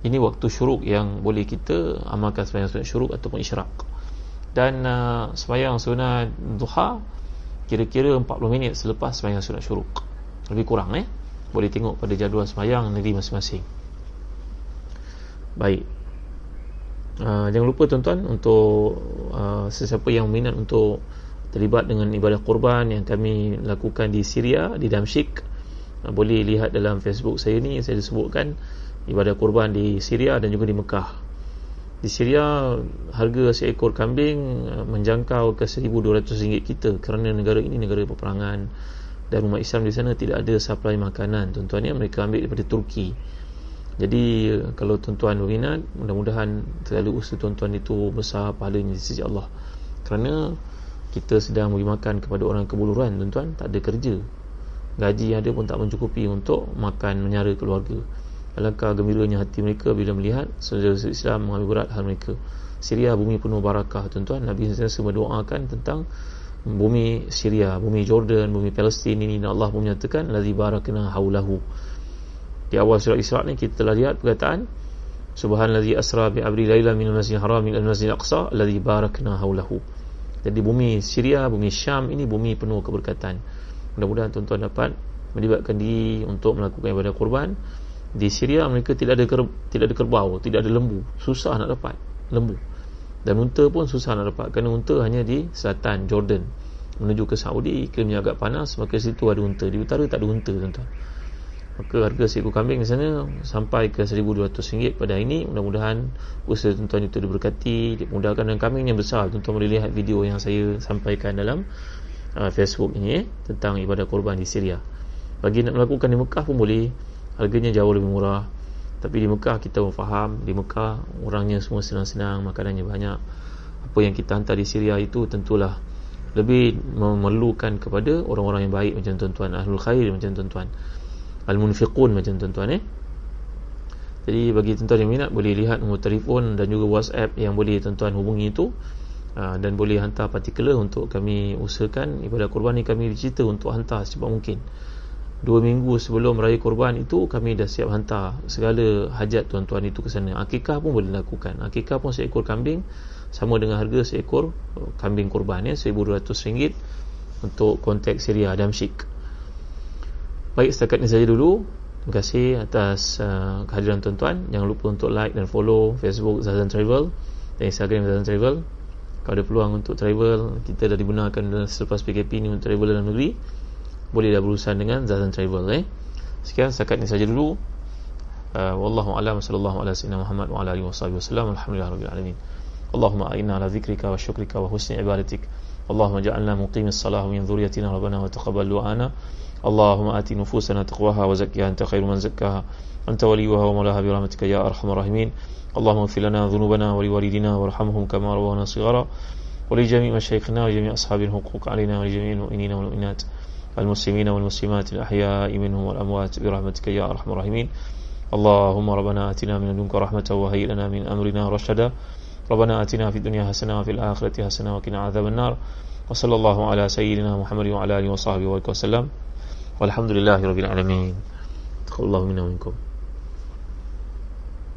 ini waktu syuruk yang boleh kita amalkan sembahyang sunat syuruk ataupun isyraq, dan uh, sembahyang sunat duha kira-kira empat puluh minit selepas sembahyang sunat syuruk, lebih kurang eh. Boleh tengok pada jadual sembahyang negeri masing-masing. Baik, uh, jangan lupa tuan-tuan untuk uh, sesiapa yang minat untuk terlibat dengan ibadah kurban yang kami lakukan di Syria, di Damsyik, boleh lihat dalam Facebook saya ni, saya sebutkan ibadah kurban di Syria dan juga di Mekah. Di Syria, harga seekor kambing menjangkau ke seribu dua ratus ringgit kita kerana negara ini negara peperangan dan umat Islam di sana tidak ada supply makanan. Tuan-tuan, ya, mereka ambil daripada Turki. Jadi kalau tuan-tuan berminat, mudah-mudahan selalu usaha tuan-tuan itu besar pahalanya di sisi Allah, kerana kita sedang beri makan kepada orang kebuluran. Tuan-tuan, tak ada kerja, gaji yang ada pun tak mencukupi untuk makan menyara keluarga. Alangkah gembiranya hati mereka bila melihat saudara-saudara Islam mengambil berat hal mereka. Syria bumi penuh barakah, tuan-tuan. Nabi sentiasa mendoakan tentang bumi Syria, bumi Jordan, bumi Palestin ini, dan Allah pun menyatakan lazi barakna haulahu. Di awal surah Isra' ni kita telah lihat perkataan subhanallazi asra bi abdi laila minal masjidil haram ila masjidil aqsa lazi barakna haulahu. Jadi bumi Syria, bumi Syam ini bumi penuh keberkatan. Mudah-mudahan tuan-tuan dapat melibatkan diri untuk melakukan ibadah kurban. Di Syria mereka tidak ada ker, tidak ada kerbau, tidak ada lembu, susah nak dapat lembu. Dan unta pun susah nak dapat kerana unta hanya di selatan Jordan. Menuju ke Saudi, iklimnya agak panas, maka situ ada unta. Di utara tak ada unta, tuan-tuan. Maka harga seekor kambing di sana sampai ke seribu dua ratus ringgit pada hari ini. Mudah-mudahan usaha tuan-tuan itu diberkati, dimudahkan, dan kambing yang besar. Tuan-tuan boleh lihat video yang saya sampaikan dalam uh, Facebook ini eh, tentang ibadah kurban di Syria. Bagi nak melakukan di Mekah pun boleh, harganya jauh lebih murah. Tapi di Mekah kita faham, di Mekah orangnya semua senang-senang, makanannya banyak. Apa yang kita hantar di Syria itu tentulah lebih memerlukan kepada orang-orang yang baik macam tuan-tuan, ahlul khair macam tuan-tuan, al-munfiqun macam tuan-tuan eh. Jadi bagi tuan-tuan yang minat, boleh lihat nombor telefon dan juga WhatsApp yang boleh tuan-tuan hubungi itu, dan boleh hantar particular untuk kami usahakan ibadah kurban ni kami dicita untuk hantar secepat mungkin. Dua minggu sebelum raya kurban itu kami dah siap hantar segala hajat tuan-tuan itu ke sana. Akikah pun boleh lakukan. Akikah pun seekor kambing sama dengan harga seekor kambing kurban ya, seribu dua ratus ringgit untuk konteks Syria Damsyik. Baik, setakat ini saja dulu. Terima kasih atas uh, kehadiran tuan-tuan. Jangan lupa untuk like dan follow Facebook Zazan Travel dan Instagram Zazan Travel. Kalau ada peluang untuk travel, kita dah dibenarkan selepas P K P ini untuk travel dalam negeri, boleh dah berurusan dengan Zazan Travel eh. Sekian setakat ini saja dulu. Uh, wallahu a'lam, sallallahu ala sayyidina Muhammad wa ala alihi washabihi wasallam. Alhamdulillahirabbil alamin. Allahumma a'inna ala zikrika wa syukrika wa husni ibadatik. Allahumma ja'alna muqimis salah min dhurriyyatina rabbana wa taqabbal du'ana. Allahumma ati nufusana taqwaha wa zakkiha anta khairu man zakkaha anta waliyuha wa mawlaha bi rahmatika ya arhamar rahimin. Allahumma ighfir lana dhunubana wa li walidina warhamhum kama rabbayana shighara wa li jami'i mashayikhina wa jami'i ashabil huquq alaina wa li jami'il mu'minina wal mu'minat المسلمين والمسلمات الأحياء منهم والأموات برحمتك يا أرحم الراحمين اللهم ربنا آتنا من لدنك رحمة وهيئ لنا من أمرنا رشدا ربنا آتنا في الدنيا حسنة وفي الآخرة حسنة وقنا عذاب النار وصلى الله على سيدنا محمد وعلى آله وصحبه وسلم والحمد لله رب العالمين تقبل الله منا ومنكم.